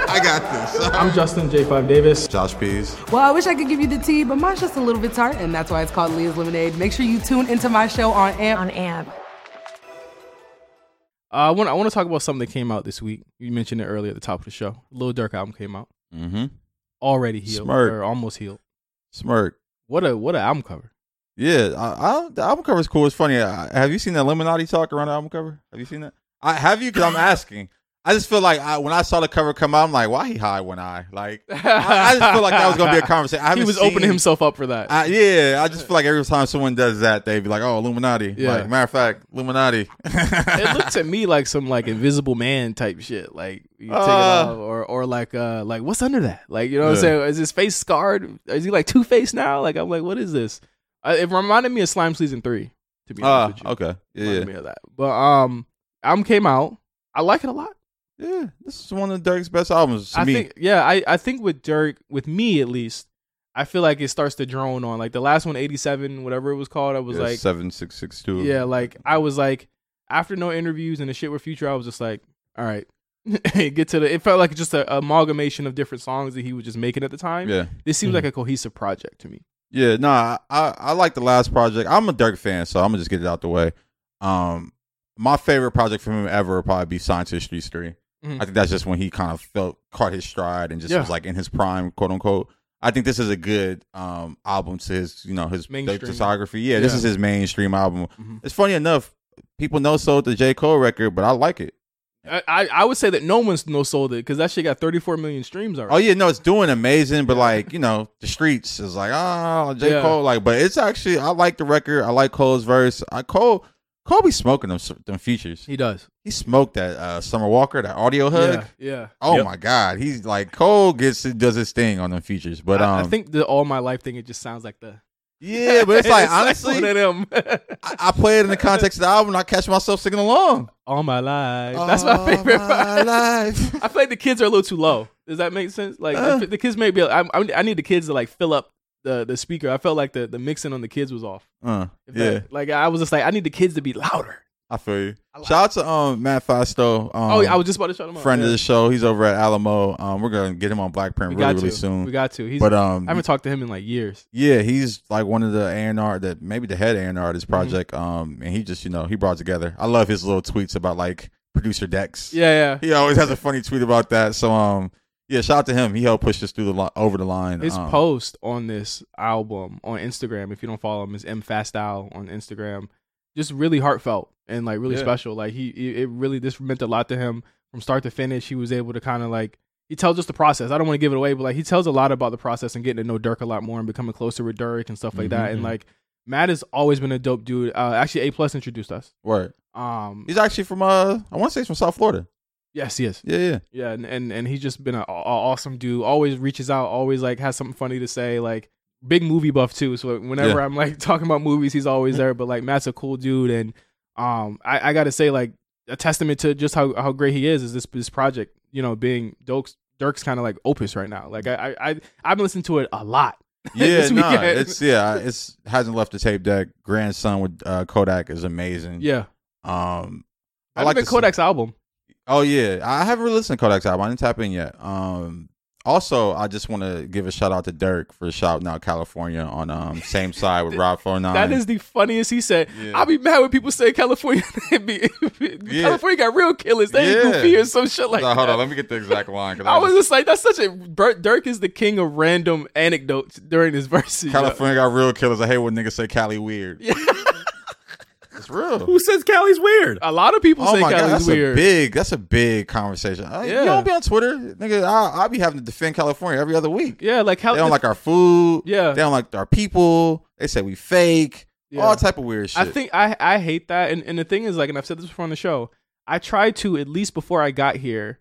I got this. I'm Justin J5 Davis. Josh Pease. Well, I wish I could give you the tea, but mine's just a little bit tart, and that's why it's called Leah's Lemonade. Make sure you tune into my show on AMP. I want to talk about something that came out this week. You mentioned it earlier at the top of the show. Lil Durk album came out. Mm-hmm. Already healed. Smirk. Or almost healed. Smirk. What an album cover. Yeah. The album cover is cool. It's funny. Have you seen that Illuminati talk around the album cover? Have you seen that? I have you? Because I'm asking. I just feel like when I saw the cover come out, I'm like, why he high one eye? Like, I just feel like that was going to be a conversation. He was opening himself up for that. I just feel like every time someone does that, they be like, oh, Illuminati. Yeah. Like, matter of fact, Illuminati. It looked to me like some like Invisible Man type shit. Like, you take it off or like what's under that? Like, you know what I'm saying? Is his face scarred? Is he like Two-Face now? Like, I'm like, what is this? It reminded me of Slime Season 3, to be honest with you. Okay. Yeah. Reminded me of that. But album came out. I like it a lot. Yeah, this is one of Durk's best albums to me. I think with Durk, with me at least, I feel like it starts to drone on. Like the last one, 87, whatever it was called, I was like 7662. Yeah, like I was like after No Interviews and the shit with Future, I was just like, all right, it felt like just an amalgamation of different songs that he was just making at the time. Yeah, this seems like a cohesive project to me. Yeah, nah, I like the last project. I'm a Durk fan, so I'm gonna just get it out the way. My favorite project from him ever would probably be Signed to the Streets 3. I think that's just when he kind of caught his stride and just was like in his prime, quote unquote. I think this is a good album to his, you know, his discography. Yeah, this is his mainstream album. It's funny enough, people know sold the J. Cole record, but I like it. I would say that no one's no sold it because that shit got 34 million streams already. Oh yeah, no, it's doing amazing, but like, you know, the streets is like, oh, J. Yeah. Cole, like, but it's actually, I like the record. I like Cole's verse. Cole be smoking them features. He does. He smoked that Summer Walker, that audio hug. Yeah. Oh my God, he's like, Cole does his thing on them features. But I think the All My Life thing, it just sounds like the. Yeah, but it's like, it's honestly, I play it in the context of the album and I catch myself singing along. All my life. That's my favorite part. Life. I feel like the kids are a little too low. Does that make sense? Like the kids may be, I need the kids to like fill up the speaker. I felt like the mixing on the kids was off. Like I was just like, I need the kids to be louder. I feel you. Shout out to Matt Fasto. I was just about to shout him out. Friend of the show. He's over at Alamo. We're going to get him on Black Print really soon. We got to. I haven't talked to him in like years. Yeah, he's like one of the A&R, that maybe the head A&R of this project. Mm-hmm. And he just, you know, he brought together. I love his little tweets about like producer decks. Yeah. He always has a funny tweet about that. So, yeah, shout out to him. He helped push us through over the line. His post on this album on Instagram, if you don't follow him, is mfastyle on Instagram. Just really heartfelt and like really special. Like this meant a lot to him from start to finish. He was able to kind of like, he tells us the process. I don't want to give it away, but like he tells a lot about the process and getting to know Dirk a lot more and becoming closer with Dirk and stuff like that. And like Matt has always been a dope dude. Actually, A+ introduced us. Word. He's actually from I want to say he's from South Florida. Yes, he is. Yeah. And he's just been an awesome dude. Always reaches out. Always like has something funny to say. Like. Big movie buff too, so whenever I'm like talking about movies, he's always there. But like Matt's a cool dude, and I gotta say, like a testament to just how great he is this project, you know, being Dirk's kind of like opus right now. Like I've been listening to it a lot. Yeah, it hasn't left the tape deck. Grandson with Kodak is amazing. Yeah, I like Kodak's album. Oh yeah, I haven't really listened to Kodak's album. I didn't tap in yet. Also, I just want to give a shout out to Dirk for shouting out California on Same Side with Rob 49. That is the funniest he said. Yeah. I'll be mad when people say California. California got real killers. They ain't goofy or some shit like that. Hold on, let me get the exact line. I was just like, that's such a... Dirk is the king of random anecdotes during his verses. California got real killers. I hate when niggas say Cali weird. Yeah. It's real. Who says Cali's weird? A lot of people say Cali's God, that's weird. That's a big conversation. You don't be on Twitter. Nigga, I'll be having to defend California every other week. Yeah, like how they don't like our food. Yeah. They don't like our people. They say we fake. Yeah. All type of weird shit. I think I hate that. And the thing is, like, and I've said this before on the show, I tried to, at least before I got here,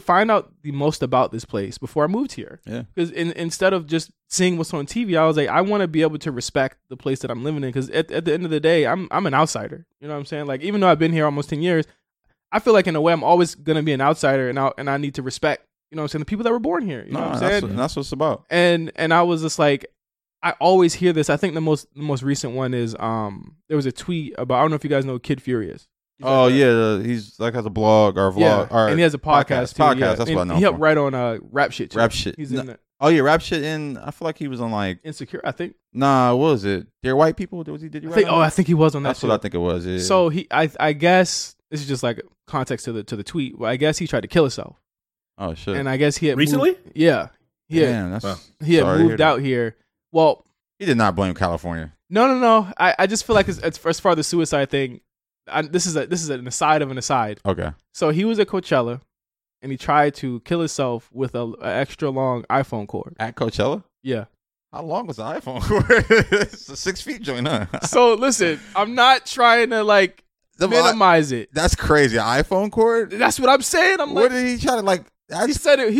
find out the most about this place before I moved here. Yeah. Because instead of just seeing what's on TV, I was like, I want to be able to respect the place that I'm living in. Because at the end of the day, I'm an outsider. You know what I'm saying? Like, even though I've been here almost 10 years, I feel like in a way I'm always going to be an outsider, and I need to respect, you know what I'm saying, the people that were born here. You know what I'm saying? That's what it's about. And I was just like, I always hear this. I think the most recent one is there was a tweet about, I don't know if you guys know Kid Furious. He's like has a blog or a vlog, and he has a podcast too. That's what I know. He helped write on Rap Shit too. Rap Shit. He's in there. Oh yeah, Rap Shit. And I feel like he was on like Insecure, I think. Nah, what was it? Dear White People? I think he was on that. That's too. What I think it was. Yeah. So I guess this is just like context to the tweet. Well, I guess he tried to kill himself. Oh shit! And I guess he had recently. He had moved out here. Well, he did not blame California. No. I just feel like it's as far as the suicide thing. This is an aside of an aside. Okay. So he was at Coachella, and he tried to kill himself with an extra long iPhone cord. At Coachella? Yeah. How long was the iPhone cord? It's a 6 feet joint, huh? So listen, I'm not trying to like minimize it. That's crazy. An iPhone cord? That's what I'm saying. I'm like, what did he try to like? He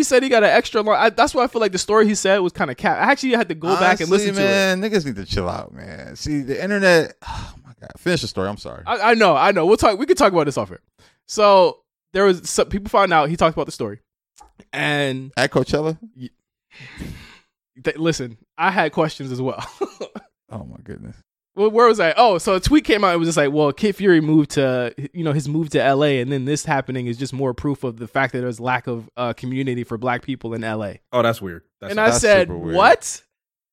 said he got an extra long. That's why I feel like the story he said was kind of cap. I actually had to go back and listen to it. Niggas need to chill out, man. See, the internet. Oh my God. Finish the story. I'm sorry. I know. We could talk about this off here. So there was some people found out he talked about the story, and at Coachella. Listen, I had questions as well. Oh my goodness. Well, where was I? Oh, so a tweet came out. It was just like, well, Kid Fury moved to, you know, his move to L.A. And then this happening is just more proof of the fact that there's lack of community for black people in L.A. Oh, that's weird. I said, what?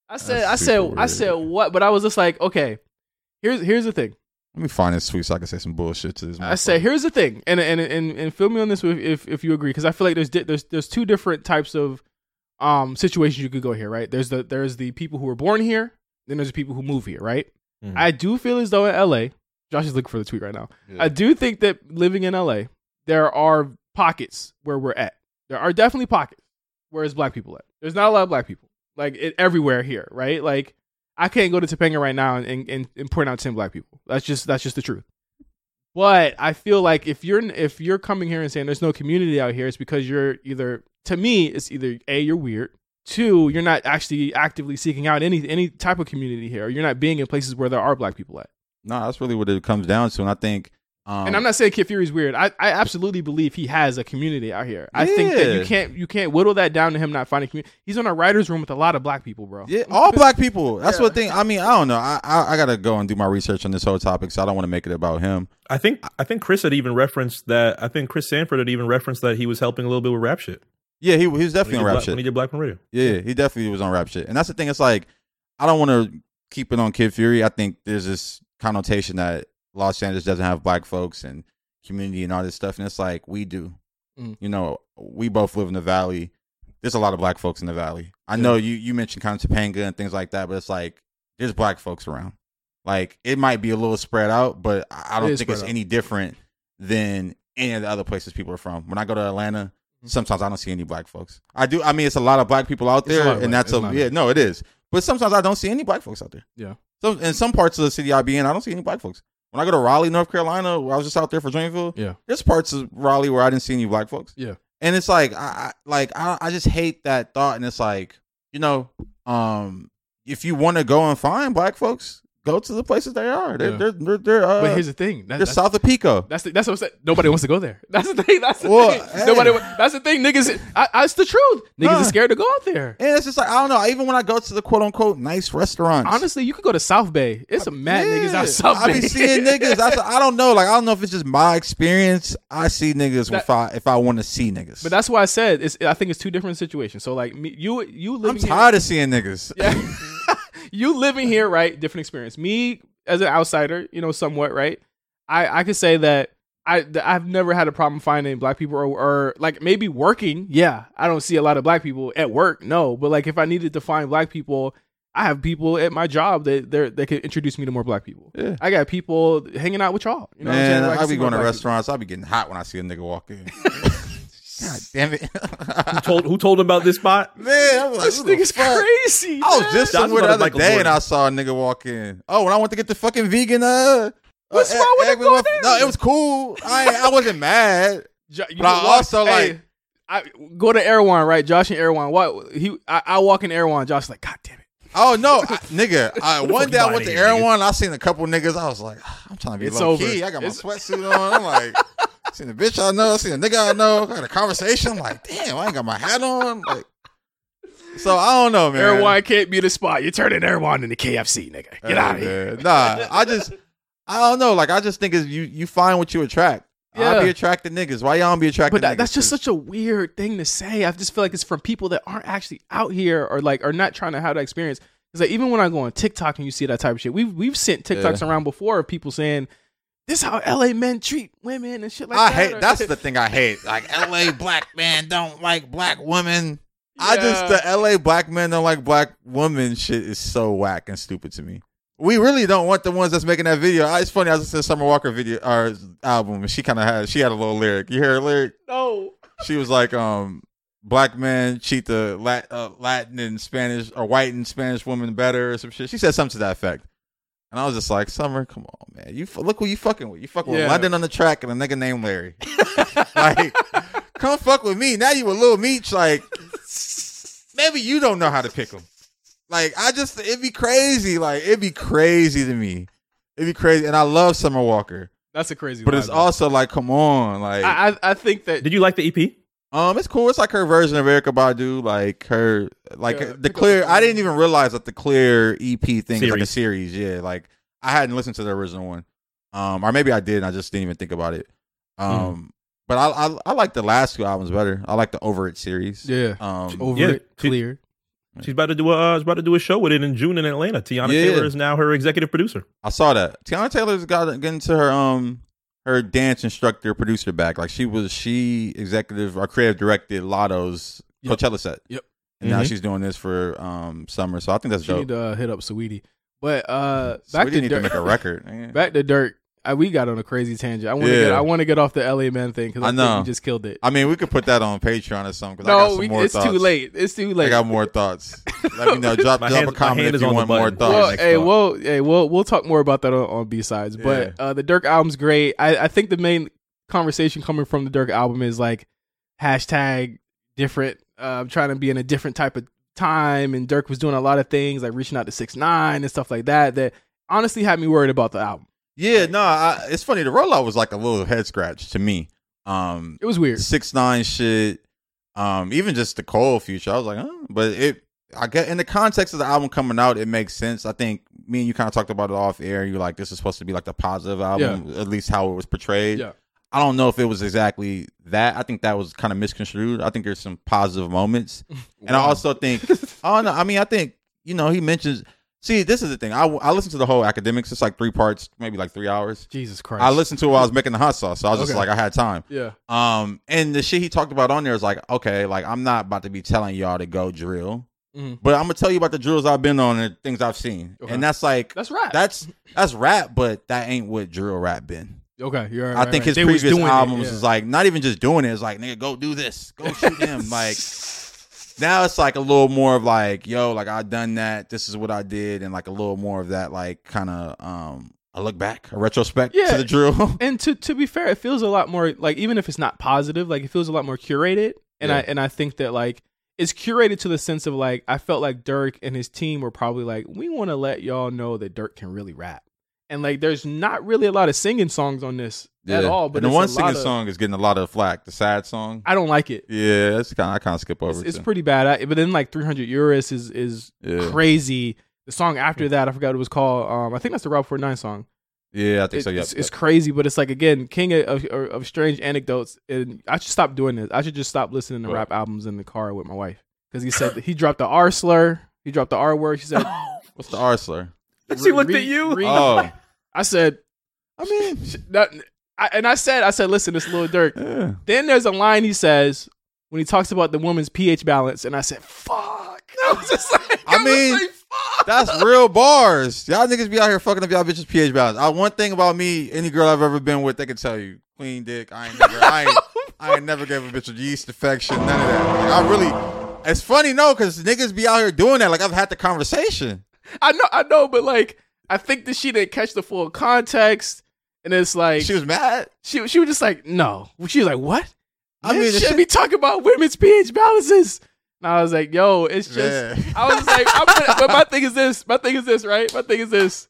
But I was just like, okay, here's the thing. Let me find this tweet so I can say some bullshit to this. I said, here's the thing. And fill me on this if you agree, because I feel like there's two different types of situations you could go here, right? There's the people who were born here. Then there's the people who move here, right? I do feel as though in LA, Josh is looking for the tweet right now. Yeah. I do think that living in LA, there are pockets where we're at. There are definitely pockets. Where is black people at? There's not a lot of black people. Like, everywhere here, right? Like, I can't go to Topanga right now and point out 10 black people. That's just the truth. But I feel like if you're coming here and saying there's no community out here, it's because you're either, to me, it's either A, you're weird. Two, you're not actually actively seeking out any type of community here. Or you're not being in places where there are black people at. No, that's really what it comes down to. And I think... and I'm not saying Kid Fury's weird. I absolutely believe he has a community out here. I think that you can't whittle that down to him not finding community. He's on a writer's room with a lot of black people, bro. Yeah, all black people. That's what thing. I mean, I don't know. I gotta go and do my research on this whole topic, so I don't want to make it about him. I think Chris had even referenced that. I think Chris Sanford had even referenced that he was helping a little bit with Rap Shit. Yeah, he was definitely on Rap Shit when he did Black Man Radio. Yeah, he definitely was on Rap Shit, and that's the thing. It's like I don't want to keep it on Kid Fury. I think there's this connotation that Los Angeles doesn't have black folks and community and all this stuff. And it's like, we do. Mm. You know, we both live in the Valley. There's a lot of black folks in the Valley. I know you mentioned kind of Topanga and things like that, but it's like, there's black folks around. Like, it might be a little spread out, but I don't think it's any different than any of the other places people are from. When I go to Atlanta, sometimes I don't see any black folks. I do. I mean, it's a lot of black people out there, and that's it is. But sometimes I don't see any black folks out there. Yeah. So in some parts of the city I be in, I don't see any black folks. When I go to Raleigh, North Carolina, where I was just out there for Dreamville, there's parts of Raleigh where I didn't see any black folks. Yeah. And it's like, I just hate that thought. And it's like, you know, if you want to go and find black folks, go to the places they are. But here's the thing. That's south of Pico. That's what I'm saying. Nobody wants to go there. That's the thing. That's the thing. Hey. That's the thing. Niggas, that's the truth. Niggas are scared to go out there. And it's just like, I don't know. Even when I go to the quote unquote nice restaurants. Honestly, you could go to South Bay. It's niggas out South Bay. I be seeing niggas. I don't know. Like, I don't know if it's just my experience. I see niggas if I want to see niggas. But that's why I said, I think it's two different situations. So like you living here. I'm tired of seeing niggas. Yeah. You living here, right? Different experience. Me as an outsider, you know, somewhat, right? I could say that I've never had a problem finding black people or like maybe working. Yeah, I don't see a lot of black people at work. No, but like if I needed to find black people, I have people at my job that could introduce me to more black people. Yeah. I got people hanging out with y'all. You know, man, what I'm saying? I'll be going to restaurants. People. I'll be getting hot when I see a nigga walk in. God damn it! Who told him about this spot? Man, I'm like, this nigga's crazy. I was just somewhere the other day and I saw a nigga walk in. Oh, when I went to get the fucking vegan, what's wrong with going there? No, it was cool. I wasn't mad, but I also I go to Erewhon, right? Josh and Erewhon. I walk in Erewhon. Josh's like, God damn it. Oh no, one day I went to Erewhon. I seen a couple niggas. I was like, I'm trying to be low key. I got my sweatsuit on. I'm like. Seen a bitch I know, seen a nigga I know, got a conversation. I'm like, damn, I ain't got my hat on. Like, so I don't know, man. Erewhon can't be the spot. You're turning Erewhon into KFC, nigga. Get out of here. Nah, I don't know. Like, I just think it's you find what you attract. Yeah. I be attracting niggas. Why y'all don't be attracting niggas? But that's just such a weird thing to say. I just feel like it's from people that aren't actually out here or like are not trying to have that experience. Because like, even when I go on TikTok and you see that type of shit, we've sent TikToks around before of people saying, this how LA men treat women and shit like that. That's the thing I hate. Like LA black men don't like black women. Yeah. The LA black men don't like black women shit is so whack and stupid to me. We really don't want the ones that's making that video. It's funny, I was listening to Summer Walker video or album and she had a little lyric. You hear her lyric? No. She was like, black men cheat the Latin and Spanish or white and Spanish women better or some shit. She said something to that effect. And I was just like, Summer, come on, man. You look who you fucking with. You fuck with London on the track and a nigga named Larry. Like, come fuck with me. Now you a little meech. Like, maybe you don't know how to pick them. Like, it'd be crazy. Like, it'd be crazy to me. It'd be crazy. And I love Summer Walker. That's a crazy one. But it's also like, come on. Like, I think that. Did you like the EP? It's cool. It's like her version of Erykah Badu, the Clear. I didn't even realize that the Clear EP thing is like a series. Yeah, like I hadn't listened to the original one, or maybe I did, and I just didn't even think about it. But I like the last two albums better. I like the Over It series. Yeah, Clear. She's about to do a show with it in June in Atlanta. Tiana Taylor is now her executive producer. I saw that Tiana Taylor's got into her dance instructor producer back. Like she executive or creative directed Lotto's Coachella set. Yep. And now she's doing this for Summer. So I think that's dope. You need to hit up Saweetie. But back to Dirk. Need to make a record. Back to Dirk. we got on a crazy tangent. I want to get off the LA Men thing because I think we just killed it. I mean, we could put that on Patreon or something. No, it's too late. It's too late. I got more thoughts. Let me know. Drop a comment if you want more thoughts. We'll talk more about that on B-Sides. Yeah. But the Dirk album's great. I think the main conversation coming from the Dirk album is like hashtag different. I'm trying to be in a different type of time, and Dirk was doing a lot of things like reaching out to 6ix9ine and stuff like that. That honestly had me worried about the album. Yeah, no, it's funny. The rollout was like a little head scratch to me. It was weird. 6ix9ine shit. Even just the Cole feature, I was like, huh? But I get in the context of the album coming out, it makes sense. I think me and you kind of talked about it off air. You're like, this is supposed to be like the positive album, at least how it was portrayed. Yeah. I don't know if it was exactly that. I think that was kind of misconstrued. I think there's some positive moments, and I also think, I think he mentions. See, this is the thing. I listened to the whole Academics. It's like 3 parts, maybe like 3 hours. Jesus Christ. I listened to it while I was making the hot sauce, so I was just like, I had time. Yeah. And the shit he talked about on there is like, okay, like I'm not about to be telling y'all to go drill, but I'm gonna tell you about the drills I've been on and things I've seen, and that's like that's rap. That's rap, but that ain't what drill rap been. Okay, you're right. I think his previous albums is like not even just doing it. It's like, nigga, go do this, go shoot him, like. Now it's like a little more of like, yo, like I done that. This is what I did. And like a little more of that, like kind of a look back, a retrospect to the drill. And to be fair, it feels a lot more like, even if it's not positive, like it feels a lot more curated. And I think that like it's curated to the sense of like, I felt like Dirk and his team were probably like, we want to let y'all know that Dirk can really rap. And like, there's not really a lot of singing songs on this at all. But and the one singing song is getting a lot of flack. The sad song, I don't like it. Yeah, that's kind. I kind of skip over. It's pretty bad. But then like 300 Euros is crazy. The song after that, I forgot what it was called. I think that's the Route 49 song. Yeah, I think so. Yeah, it's crazy, but it's like again, king of strange anecdotes. And I should stop doing this. I should just stop listening to rap albums in the car with my wife because he said that he dropped the R slur. He dropped the R word. She said, "What's the R slur?" She looked at you. I said, I mean, I said, listen, this little Dirk. Yeah. Then there's a line he says when he talks about the woman's pH balance, and I said, fuck. I was just like, fuck. That's real bars. Y'all niggas be out here fucking up y'all bitches' pH balance. One thing about me, any girl I've ever been with, they can tell you, clean dick. I ain't never gave a bitch a yeast infection, none of that. Like, it's funny, no, because niggas be out here doing that. Like, I've had the conversation. I know, but like. I think that she didn't catch the full context, and it's like she was mad. She was just like, no. She was like, what? I mean, should be talking about women's pH balances. And I was like, yo, it's just. Man. I was like, but my thing is this.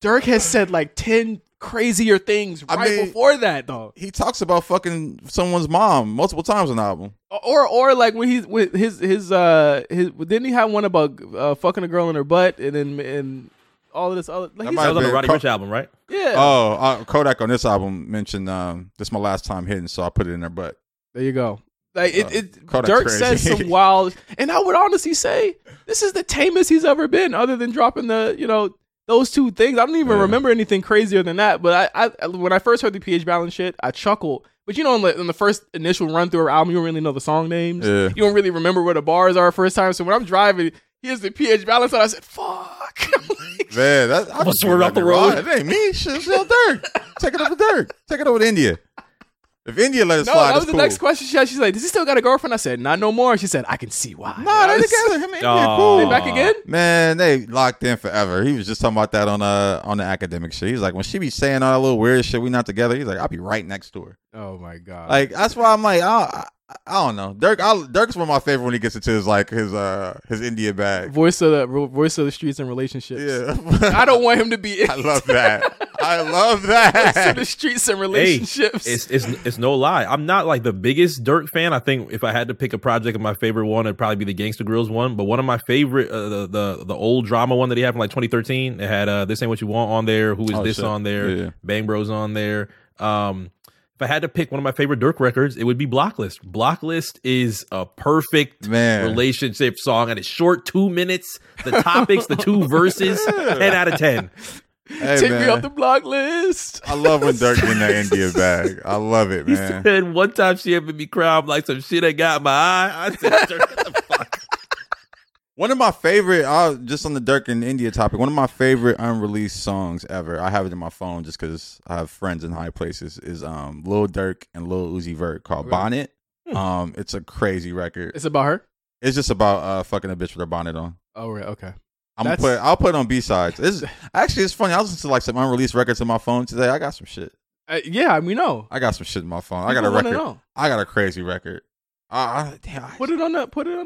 Dirk has said like 10 crazier things before that, though. He talks about fucking someone's mom multiple times on the album. Or like when he's with his didn't he have one about fucking a girl in her butt and. All of this other like that was on the Roddy Ricch album, right? Yeah. Oh, Kodak on this album mentioned this is my last time hitting, so I put it in there. But there you go. Like Dirk crazy. Says some wild, and I would honestly say this is the tamest he's ever been, other than dropping the those 2 things. I don't even remember anything crazier than that. But I when I first heard the pH balance shit, I chuckled. But in the first initial run through of album, you don't really know the song names. Yeah. You don't really remember where the bars are first time. So when I'm driving, here's the pH balance, and I said, fuck. Man, I'm gonna swerve out the road. It ain't me. Shit's still Dirk. Take it up with Dirk. Take it up with India. If India let us slide, that was the cool. Next question she had. She's like, does he still got a girlfriend? I said, not no more. She said, I can see why. No, they're together. Him and India cool. They back again? Man, they locked in forever. He was just talking about that on the academic shit. He's like, when she be saying all that little weird shit, we not together. He's like, I'll be right next to her. Oh my God. Like, that's why I'm like, I don't know. Dirk's one of my favorite when he gets into his India bag. Voice of the streets and relationships. Yeah. I don't want him to be in. I love that. Voice of the streets and relationships. Hey, it's no lie. I'm not like the biggest Dirk fan. I think if I had to pick a project, my favorite one would probably be the Gangsta Grills one. But one of my favorite, the old drama one that he had from like 2013. It had This Ain't What You Want on there. Who Is This on there? Yeah. Bang Bros on there. If I had to pick one of my favorite Dirk records, it would be Blocklist. Blocklist is a perfect relationship song, and it's short 2 minutes. The topics, the 2 verses, 10 out of 10. Hey, Take me off the block list. I love when Dirk in that India bag. I love it, man. He said one time she had me cry, I'm like, some shit I got in my eye. I said, Dirk, what the fuck? One of my favorite, just on the Dirk and India topic, one of my favorite unreleased songs ever, I have it in my phone just because I have friends in high places, is Lil Durk and Lil Uzi Vert called Bonnet. It's a crazy record. It's about her? It's just about fucking a bitch with her bonnet on. Oh, right. Okay. I'll put it on B-sides. It's funny. I was listening to like some unreleased records on my phone today. I got some shit. I got some shit in my phone. I got a record. I got a crazy record. Put it on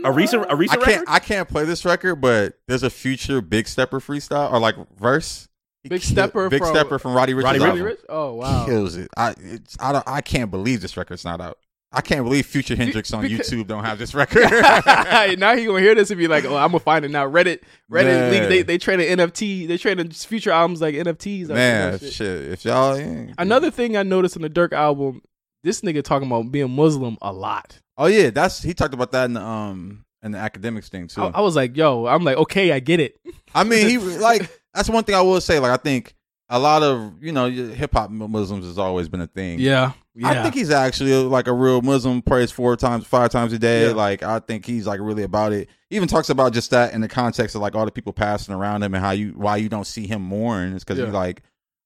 a recent record. I can't play this record, but there's a future Big Stepper freestyle or like verse. Big Stepper from Roddy Rich's album. Roddy Rich? Oh wow, kills it. I can't believe this record's not out. I can't believe Future Hendrix on YouTube don't have this record. Now he gonna hear this and be like, "Oh, I'm gonna find it now." Reddit, league, they trade an NFT. They trade future albums like NFTs. Man, shit. If y'all another thing I noticed in the Dirk album, this nigga talking about being Muslim a lot. Oh yeah, he talked about that in the academics thing too. I was like, yo, I'm like, okay, I get it. I mean, he like that's one thing I will say. Like, I think a lot of hip hop Muslims has always been a thing. Yeah. I think he's actually like a real Muslim, prays 5 times a day. Yeah. Like, I think he's like really about it. He even talks about just that in the context of like all the people passing around him and why you don't see him mourn is because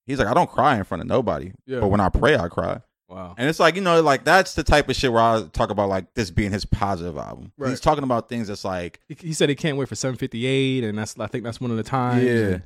he's like, I don't cry in front of nobody, but when I pray, I cry. Wow. And it's like, like that's the type of shit where I talk about like this being his positive album. Right. He's talking about things that's like he said he can't wait for 7:58, and I think that's one of the times. Yeah.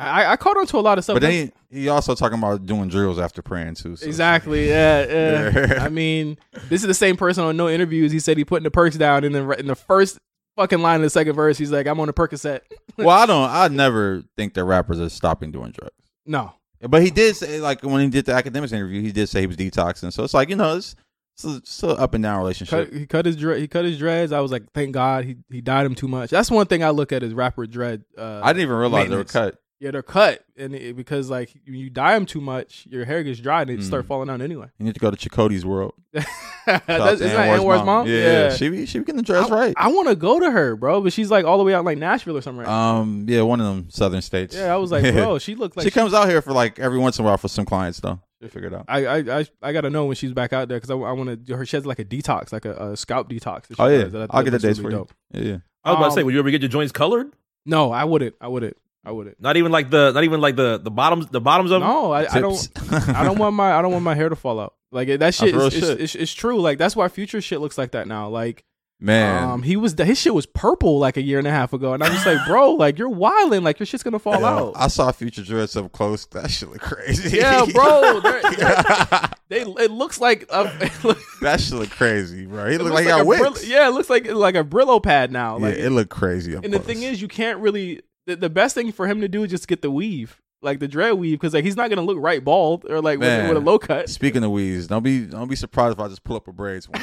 I caught on to a lot of stuff. But then he also talking about doing drills after praying, too. So. Exactly. Yeah. I mean, this is the same person on no interviews. He said he putting the perks down, and then in the first fucking line of the second verse, he's like, I'm on a Percocet. Well, I never think that rappers are stopping doing drugs. No. But he did say, like, when he did the academics interview, he did say he was detoxing. So it's like, it's an up and down relationship. He cut his dreads. I was like, thank God he dyed him too much. That's one thing I look at is rapper dread. I didn't even realize they were cut. Yeah, they're cut, and because like you dye them too much, your hair gets dry and it start falling out anyway. You need to go to Chicote's World. Is that Anwar's mom? Yeah. She be getting the dress right. I want to go to her, bro, but she's like all the way out in, like Nashville or something. Right now. Yeah, one of them southern states. Yeah, I was like, bro, she looks like she comes out here for like every once in a while for some clients though. They figured out. I gotta know when she's back out there because I want to. She has like a detox, like a scalp detox. Oh yeah, I'll get the dates really for you. Dope. Yeah. I was about to say, would you ever get your joints colored? No, I wouldn't. I wouldn't. Not even like the bottoms of them? No, I don't want my hair to fall out. Like that shit is true. Like that's why Future shit looks like that now. Like man, his shit was purple like a year and a half ago, and I'm just like, bro, like you're wilding, like your shit's gonna fall out. I saw Future dress up close. That shit look crazy. Yeah, bro. It looks like that shit look crazy, bro. He looked like a wigs. Yeah, it looks like a Brillo pad now. Like, yeah, it looked crazy. And the thing is, you can't really. The best thing for him to do is just get the weave, like the dread weave, because like he's not gonna look right bald or like with a low cut. Speaking of weaves, don't be surprised if I just pull up a braids one.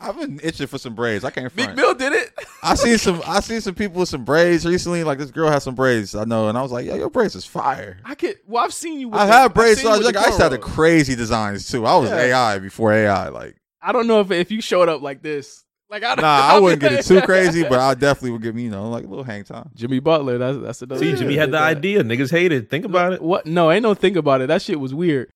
I've been itching for some braids. I can't. Big Bill did it. I seen some people with some braids recently. Like this girl has some braids I know, and I was like, "Yo, your braids is fire." I've seen you. I've had braids. So I used to have the crazy designs too. I was AI before AI. Like I don't know if you showed up like this. Like I wouldn't get it too crazy, but I definitely would give me, like a little hang time. Jimmy Butler, that's another. See, Jimmy had the idea. Niggas hated. Think about it. What? No, ain't no think about it. That shit was weird.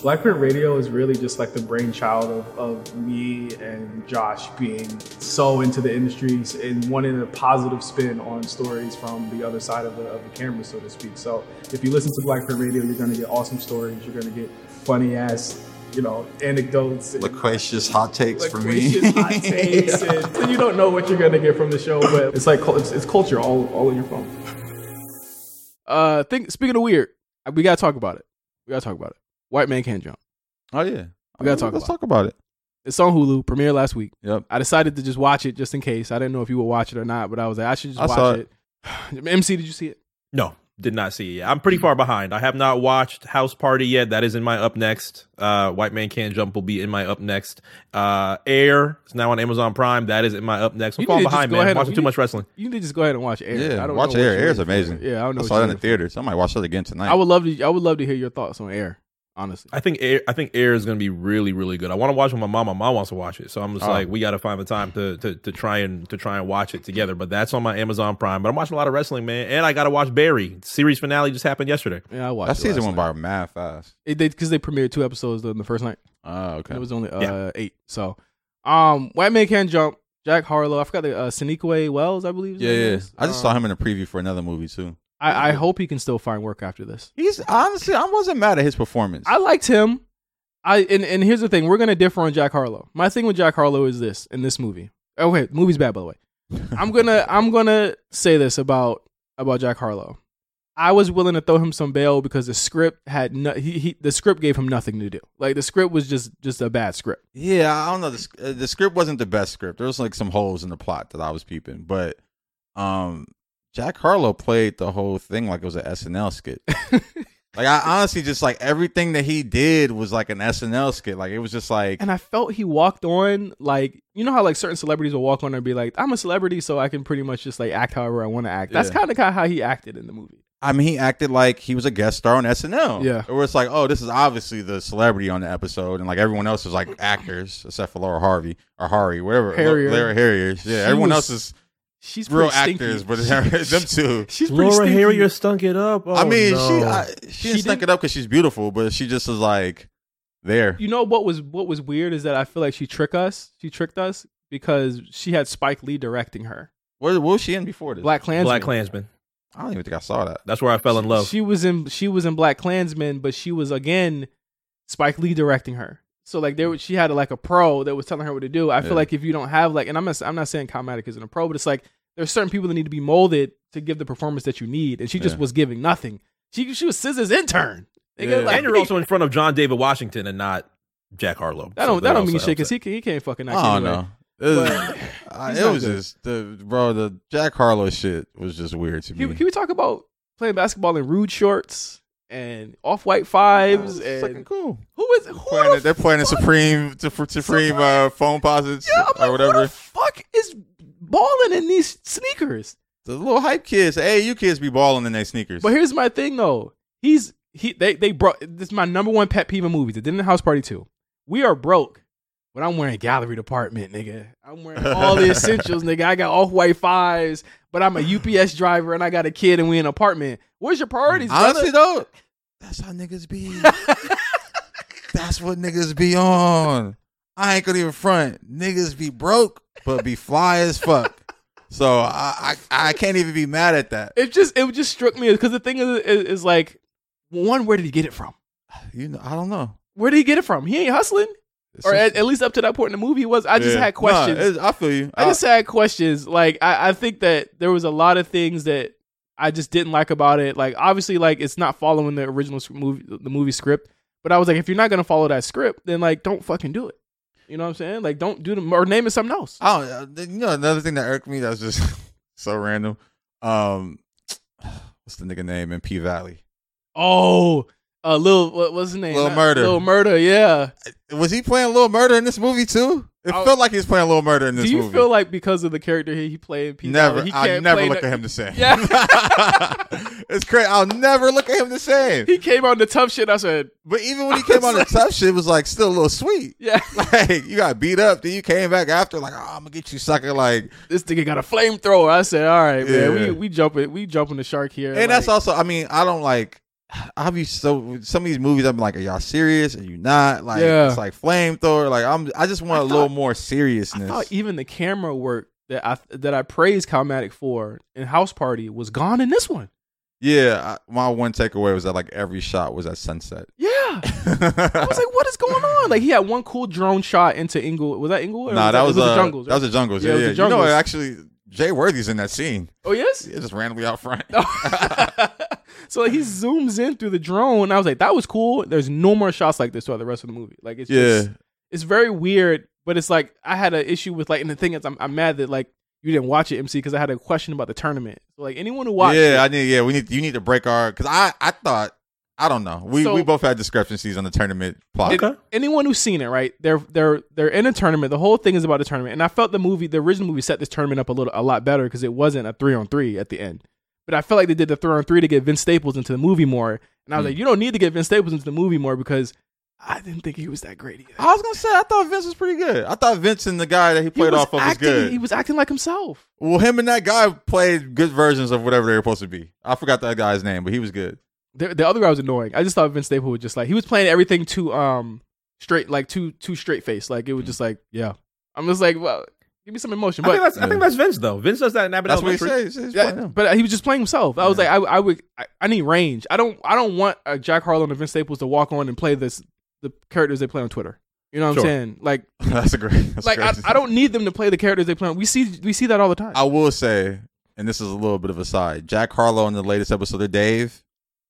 Blackprint Radio is really just like the brainchild of me and Josh being so into the industries and wanting a positive spin on stories from the other side of the camera, so to speak. So if you listen to Blackprint Radio, you're gonna get awesome stories. You're gonna get funny ass. Anecdotes. Loquacious hot takes for me. And you don't know what you're going to get from the show, but it's like it's culture all in your phone. Speaking of weird, we got to talk about it. White Man Can't Jump. Oh, yeah. Let's talk about it. It's on Hulu, premiered last week. Yep. I decided to just watch it just in case. I didn't know if you would watch it or not, but I was like, I should just watch it. MC, did you see it? No. Did not see it yet. I'm pretty far behind. I have not watched House Party yet. That is in my up next. White Man Can't Jump will be in my up next. Air is now on Amazon Prime. That is in my up next. I'm falling behind, man. I'm watching too much wrestling. You need to just go ahead and watch Air. Yeah, watch Air. Air's amazing. Yeah, I don't know. I saw it in the theater. So I might watch it again tonight. I would love to hear your thoughts on Air. Honestly, I think Air is going to be really, really good. I want to watch it with my mom. My mom wants to watch it, so I'm just like, we got to find the time to try and watch it together. But that's on my Amazon Prime. But I'm watching a lot of wrestling, man, and I got to watch Barry. The series finale just happened yesterday. Yeah, I watched that season went by mad fast. Because they premiered 2 episodes in the first night. Oh, okay. And it was only 8. So, White Man Can't Jump. Jack Harlow. I forgot the Sonequa Wells, I believe. Yeah. I just saw him in a preview for another movie too. I hope he can still find work after this. He's honestly, I wasn't mad at his performance. I liked him. And here's the thing, we're gonna differ on Jack Harlow. My thing with Jack Harlow is this in this movie. Oh wait, the movie's bad by the way. I'm gonna say this about Jack Harlow. I was willing to throw him some bail because the script had the script gave him nothing to do. Like the script was just a bad script. Yeah, I don't know. The script wasn't the best script. There was like some holes in the plot that I was peeping, but Jack Harlow played the whole thing like it was an SNL skit. Like I honestly just like everything that he did was like an SNL skit. Like it was just like, and I felt he walked on like, you know how like certain celebrities will walk on and be like, I'm a celebrity, so I can pretty much just like act however I want to act. Yeah. That's kind of how he acted in the movie. I mean, he acted like he was a guest star on SNL. Yeah, where it's like, oh, this is obviously the celebrity on the episode, and like everyone else is like actors except for Laura Harvey or Hari, whatever. Laura Harrier. Yeah, everyone else is. She's real actors, stinky. But them two. She's Laura Harrier stunk it up. Oh, I mean, no. she stunk it up because she's beautiful, but she just is like there. You know what was weird is that I feel like she tricked us because she had Spike Lee directing her. What was she in before this? Black Klansman. I don't even think I saw that. That's where I fell in love. She was in Black Klansman, but she was again Spike Lee directing her. So like she had like a pro that was telling her what to do. I feel like if you don't have like, and I'm not saying Kyle Maddock isn't a pro, but it's like there's certain people that need to be molded to give the performance that you need, and she just was giving nothing. She was SZA's intern. And you're also in front of John David Washington and not Jack Harlow. That don't mean shit because he can't fucking act anyway. The Jack Harlow shit was just weird to me. Can we talk about playing basketball in rude shorts and off-white fives? It's fucking cool. They're playing a Supreme phone posits or whatever. Who the fuck is balling in these sneakers? The little hype kids. Hey, you kids be balling in their sneakers. But here's my thing though. They brought this is my number one pet peeve in movies. It didn't in House Party 2. We are broke. But I'm wearing gallery department, nigga. I'm wearing all the essentials, nigga. I got off-white fives, but I'm a UPS driver and I got a kid and we in an apartment. Where's your priorities, honestly, brother? Though, that's how niggas be. That's what niggas be on. I ain't gonna even front. Niggas be broke, but be fly as fuck. So I can't even be mad at that. It just struck me because the thing is like, one, where did he get it from? You know, I don't know. Where did he get it from? He ain't hustling. Or at least up to that point in the movie was. I just had questions. I feel you. I just had questions. Like I think that there was a lot of things that I just didn't like about it. Like obviously, like it's not following the original movie, the movie script. But I was like, if you're not gonna follow that script, then like don't fucking do it. You know what I'm saying? Like don't do them or name it something else. Oh, you know another thing that irked me that was just so random. What's the nigga name in P-Valley? Oh. What's his name? Lil Murder, yeah. Was he playing Lil Murder in this movie too? It felt like he was playing Lil Murder in this movie. Do you feel like because of the character he played in P. Never, I'll never look at him the same. Yeah. It's crazy. I'll never look at him the same. He came on the tough shit, I said. But even when he came on the tough shit, it was like still a little sweet. Yeah. Like, you got beat up, then you came back after, like, oh, I'm gonna get you, sucker. Like, this nigga got a flamethrower. I said, all right, man, we jumping the shark here. And like, that's also, I mean, I don't like, I'll be so some of these movies I'm like, are y'all serious? Are you not? Like it's like flamethrower. Like I just want a little more seriousness. I thought even the camera work that I praised Kyle Maddock for in House Party was gone in this one. Yeah, my one takeaway was that like every shot was at sunset. Yeah, I was like, what is going on? Like he had one cool drone shot into Inglewood. Was that Inglewood? Nah, that was the jungles. Right? That was the jungles. Yeah. Jungles. You know, actually, Jay Worthy's in that scene. Oh yes, yeah, just randomly out front. So like, he zooms in through the drone. I was like, that was cool. There's no more shots like this throughout the rest of the movie. Like it's just, it's very weird. But it's like I had an issue with like, and the thing is, I'm mad that like you didn't watch it, MC, because I had a question about the tournament. So like anyone who watched, you need to break our, because I thought, I don't know, we both had discrepancies on the tournament plot. Okay. Anyone who's seen it, right? They're in a tournament. The whole thing is about a tournament, and I felt the original movie set this tournament up a lot better because it wasn't a 3-on-3 at the end. But I felt like they did the 3-on-3 to get Vince Staples into the movie more. And I was like, you don't need to get Vince Staples into the movie more because I didn't think he was that great either. I was going to say, I thought Vince was pretty good. I thought Vince and the guy that he played was good. He was acting like himself. Well, him and that guy played good versions of whatever they were supposed to be. I forgot that guy's name, but he was good. The other guy was annoying. I just thought Vince Staples was just like, he was playing everything too straight face. Like, it was just like, yeah. I'm just like, well... Give me some emotion. But I think that's Vince though. Vince does that in Abbott Elementary. That's what he says. Yeah, but he was just playing himself. I was like, I need range. I don't want Jack Harlow and Vince Staples to walk on and play the characters they play on Twitter. You know what I'm saying? Like I don't need them to play the characters they play on. We see that all the time. I will say, and this is a little bit of a side, Jack Harlow in the latest episode of Dave,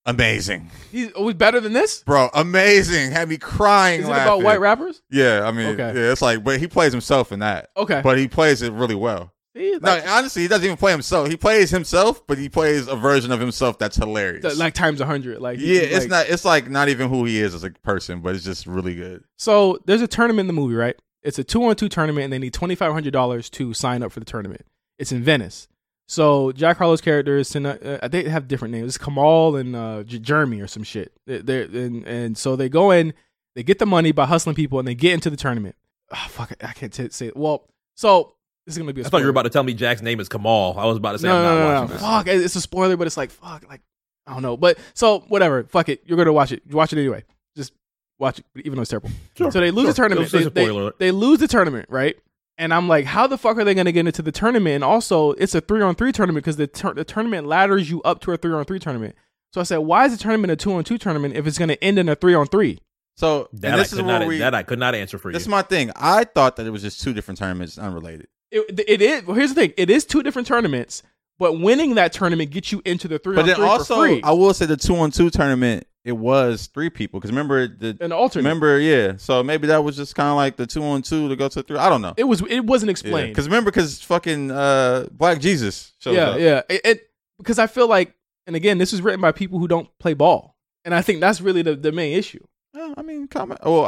amazing. He's always better than this? Bro, amazing. Had me crying. Is it laughing about white rappers? Yeah, I mean, yeah, it's like, but he plays himself in that. Okay. But he plays it really well. No, honestly, he doesn't even play himself. He plays himself, but he plays a version of himself that's hilarious. Like times 100. Like it's like not even who he is as a person, but it's just really good. So there's a tournament in the movie, right? It's a 2-on-2 tournament, and they need $2,500 to sign up for the tournament. It's in Venice. So Jack Harlow's character is they have different names. It's Kamal and Jeremy or some shit. And so they go in, they get the money by hustling people, and they get into the tournament. Oh, fuck it, I can't say it. Well, so this is gonna be a spoiler. I thought you were about to tell me Jack's name is Kamal. I was about to say I'm not watching this. Fuck, it's a spoiler, but it's like fuck, like I don't know. But so whatever, fuck it. You're gonna watch it. Watch it anyway. Just watch it, even though it's terrible. Sure, so they lose the tournament. They lose the tournament, right? And I'm like, how the fuck are they going to get into the tournament? And also, it's a 3-on-3 tournament because the tournament ladders you up to a 3-on-3 tournament. So I said, why is the tournament a 2-on-2 tournament if it's going to end in a 3-on-3? So that I could not answer for you. That's my thing. I thought that it was just two different tournaments, unrelated. It is. Well, here's the thing. It is two different tournaments, but winning that tournament gets you into the 3-on-3 for free. I will say the 2-on-2 tournament, it was three people because remember, an alternate. So maybe that was just kind of like the 2-on-2 to go to 3. I don't know. It wasn't explained because fucking Black Jesus showed up. It because I feel like, and again, this was written by people who don't play ball, and I think that's really the main issue. Yeah, I mean, I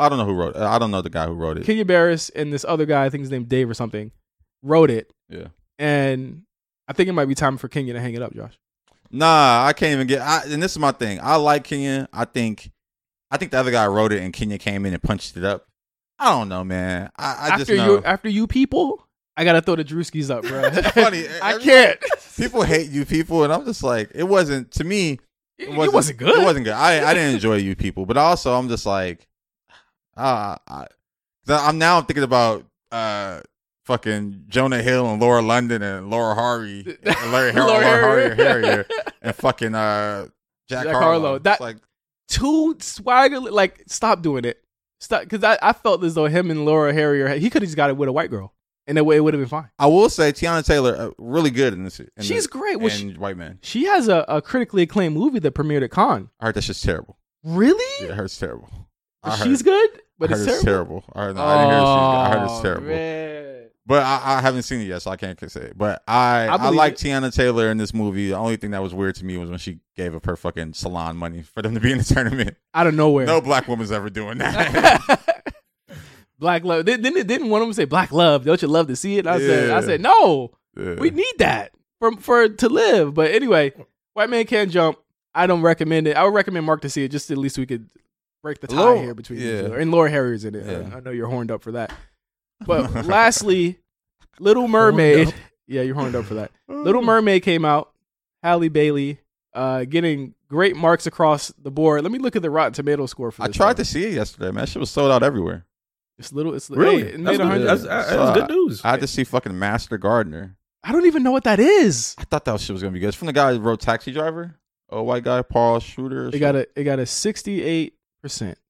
don't know who wrote it. I don't know the guy who wrote it. Kenya Barris and this other guy, I think his name Dave or something, wrote it. Yeah, and I think it might be time for Kenya to hang it up, Josh. Nah, I can't even get. And this is my thing. I like Kenya. I think the other guy wrote it, and Kenya came in and punched it up. I don't know, man. After you people, I gotta throw the Drewskis up, bro. It's funny. I can't. People hate you people, and I'm just like, it wasn't to me. It wasn't good. It wasn't good. I didn't enjoy you people, but also I'm just like, I'm now thinking about fucking Jonah Hill and Laura London and Laura Harvey and Harrier and fucking Jack Harlow. That's like too swagger. Like, stop doing it. Stop, because I felt as though him and Laura Harrier, he could have just got it with a white girl, and that way it would have been fine. I will say Tiana Taylor really good in this. She's great. Well, white man. She has a critically acclaimed movie that premiered at Cannes. I heard that's just terrible. Really? Yeah, I heard it's terrible. She's good, but it's terrible. I heard it's terrible. Man. But I haven't seen it yet, so I can't say it. But I like Tiana Taylor in this movie. The only thing that was weird to me was when she gave up her fucking salon money for them to be in the tournament. Out of nowhere. No black woman's ever doing that. Black love. Didn't one of them say black love? Don't you love to see it? I said no. Yeah. We need that for to live. But anyway, White Man Can't Jump. I don't recommend it. I would recommend Mark to see it just at least we could break the tie here between you two. And Laura Harrier's in it. Yeah. I know you're horned up for that. But lastly, Little Mermaid. Yeah, you're horned up for that. Little Mermaid came out. Halle Bailey getting great marks across the board. Let me look at the Rotten Tomatoes score for this. I tried to see it yesterday, man. That shit was sold out everywhere. Really? Hey, it made 100. That's good news. I had to see fucking Master Gardener. I don't even know what that is. I thought that shit was going to be good. It's from the guy who wrote Taxi Driver. Oh, white guy, Paul Schrader. It got a 68%.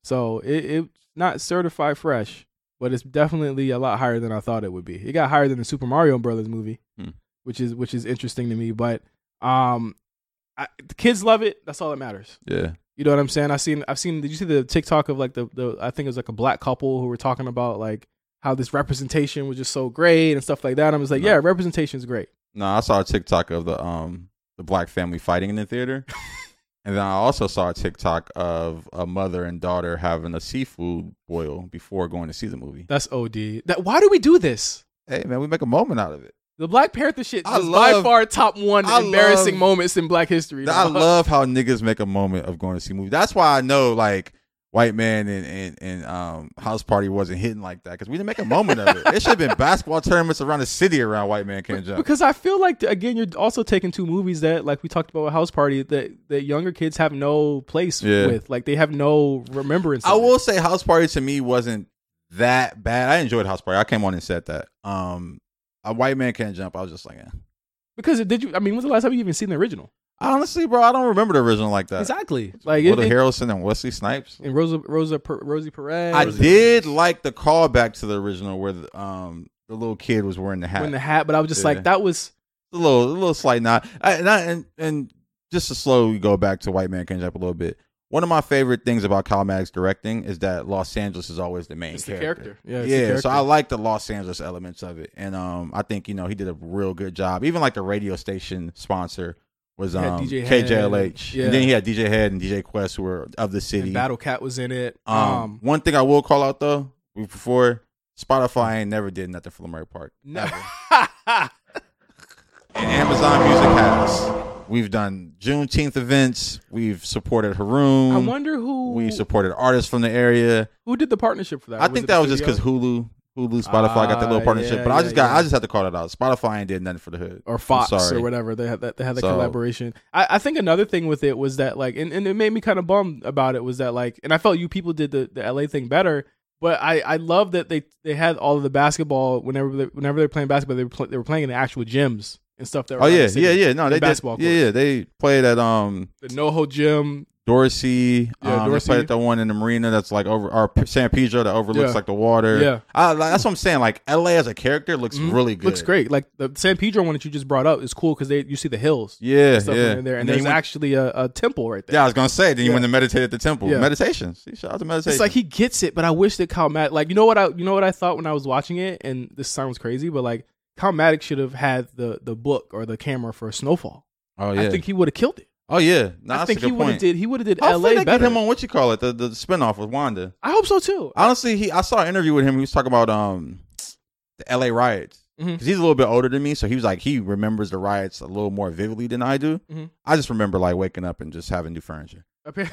So it's not certified fresh. But it's definitely a lot higher than I thought it would be. It got higher than the Super Mario Brothers movie, which is interesting to me. But the kids love it. That's all that matters. Yeah, you know what I'm saying. I've seen. Did you see the TikTok of like the I think it was like a black couple who were talking about like how this representation was just so great and stuff like that. And I was like, yeah, representation's great. No, I saw a TikTok of the black family fighting in the theater, and then I also saw a TikTok of a mother and daughter having a seafood boil before going to see the movie. That's OD. Why do we do this? Hey, man, we make a moment out of it. The Black Panther shit is by far top one embarrassing moments in black history. I love how niggas make a moment of going to see movies. That's why I know, like, White Man and House Party wasn't hitting like that because we didn't make a moment of it. It should have been basketball tournaments around the city around White Man Can't Jump. Because I feel like, again, you're also taking two movies that, like we talked about with House Party, that younger kids have no place with. Like, they have no remembrance. I will say House Party to me wasn't that bad. I enjoyed House Party. I came on and said that. A White Man Can't Jump. I was just like, eh. Because when's the last time you even seen the original? Honestly, bro, I don't remember the original like that. Exactly. Like Woody Harrelson and Wesley Snipes and Rosie Perez. I did like the callback to the original where the little kid was wearing the hat. But I was just like, that was a little slight nod. And just to slowly go back to White Man Can't Jump a little bit. One of my favorite things about Kyle Mack's directing is that Los Angeles is always the main character. It's the character. So I like the Los Angeles elements of it, and I think he did a real good job. Even like the radio station sponsor was KJLH, and then he had DJ Head and DJ Quest, who were of the city. And Battle Cat was in it. One thing I will call out though, before Spotify ain't never did nothing for Leimert Park. Never. And Amazon Music has. We've done Juneteenth events. We've supported Haroon. I wonder who. We've supported artists from the area. Who did the partnership for that? I think that was just because Hulu, Spotify got that little partnership. I just had to call it out. Spotify ain't did nothing for the hood. Or Fox or whatever. They had that collaboration. I think another thing with it was that and it made me kind of bummed about it was that and I felt you people did the LA thing better. But I love that they had all of the basketball whenever they were playing basketball, they were playing in the actual gyms. And stuff that. They did. They played at the NoHo gym, Dorsey. Dorsey. They played at the one in the marina that's like over our San Pedro that overlooks like the water. Yeah, that's what I'm saying. Like LA as a character looks really good. Looks great. Like the San Pedro one that you just brought up is cool because you see the hills. Yeah, and stuff in there, and there's actually a temple right there. Yeah, I was gonna say. Then you went to meditate at the temple. Yeah. Meditations. Shout out to meditation. It's like he gets it, but I wish that Kyle Mack. Like you know what I thought when I was watching it, and this sounds crazy, but like. Kyle Mack should have had the book or the camera for Snowfall. Oh yeah, I think he would have killed it. Oh yeah, no, I think he would have did LA better. Get him on what you call it, the spinoff with Wanda. I hope so too. Honestly, I saw an interview with him. He was talking about the LA riots because he's a little bit older than me, so he was like he remembers the riots a little more vividly than I do. Mm-hmm. I just remember like waking up and just having new furniture. But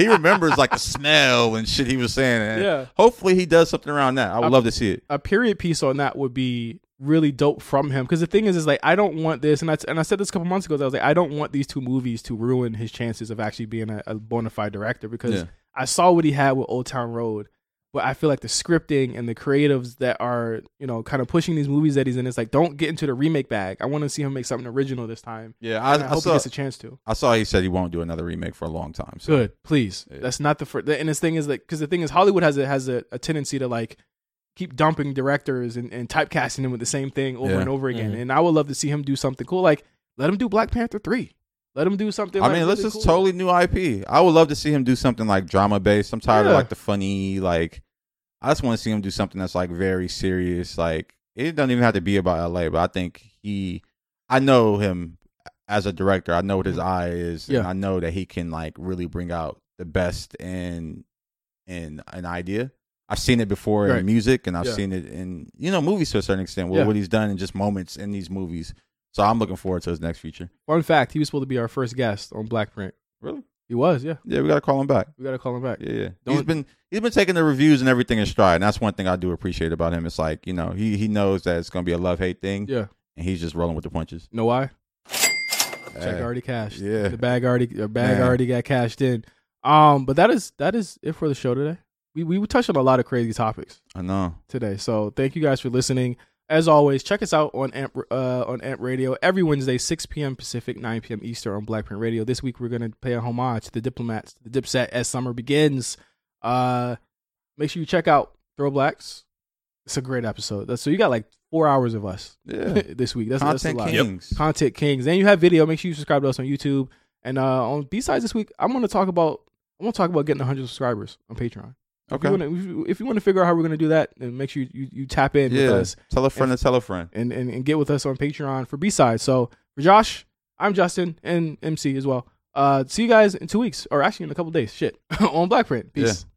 he remembers like the smell and shit he was saying. And hopefully he does something around that. I would love to see it. A period piece on that would be really dope from him. Because the thing is like I don't want this, and I said this a couple months ago. I was like, I don't want these two movies to ruin his chances of actually being a bona fide director. Because I saw what he had with Old Town Road, but I feel like the scripting and the creatives that are kind of pushing these movies that he's in, it's like don't get into the remake bag. I want to see him make something original this time. Yeah, I hope he gets a chance to. I saw he said he won't do another remake for a long time. So. Good, please. Yeah. That's not the first. And his thing is like because the thing is Hollywood has a tendency to like keep dumping directors and typecasting them with the same thing over and over again. Mm-hmm. And I would love to see him do something cool. Like let him do Black Panther 3. Let him do something. This is totally new IP. I would love to see him do something like drama based. I'm tired of like the funny. Like, I just want to see him do something that's like very serious. Like, it doesn't even have to be about LA. But I think I know him as a director. I know what his eye is, and I know that he can like really bring out the best in an idea. I've seen it before in music, and I've seen it in movies to a certain extent. What he's done in just moments in these movies. So I'm looking forward to his next feature. Fun fact, he was supposed to be our first guest on Black Print. Really? He was, yeah. Yeah, we got to call him back. Yeah. He's been taking the reviews and everything in stride, and that's one thing I do appreciate about him. It's like, he knows that it's going to be a love-hate thing. Yeah. And he's just rolling with the punches. Know why? Check already cashed. Yeah. The bag already got cashed in. But that is it for the show today. We touched on a lot of crazy topics. I know. Today. So, thank you guys for listening. As always, check us out on Amp Radio every Wednesday, 6 p.m. Pacific, 9 p.m. Eastern on Black Print Radio. This week, we're going to pay a homage to the Diplomats, the Dipset, as summer begins. Make sure you check out Throw Blacks. It's a great episode. So you got like 4 hours of us this week. That's a lot. Yep. Content Kings. And you have video. Make sure you subscribe to us on YouTube. And on B-Sides this week, I'm going to talk about getting 100 subscribers on Patreon. Okay. If you want to figure out how we're going to do that, then make sure you tap in with us. Tell a friend to tell a friend. And get with us on Patreon for B-Side. So for Josh, I'm Justin and MC as well. See you guys in 2 weeks, or actually in a couple days. Shit. On Black Print. Peace. Yeah.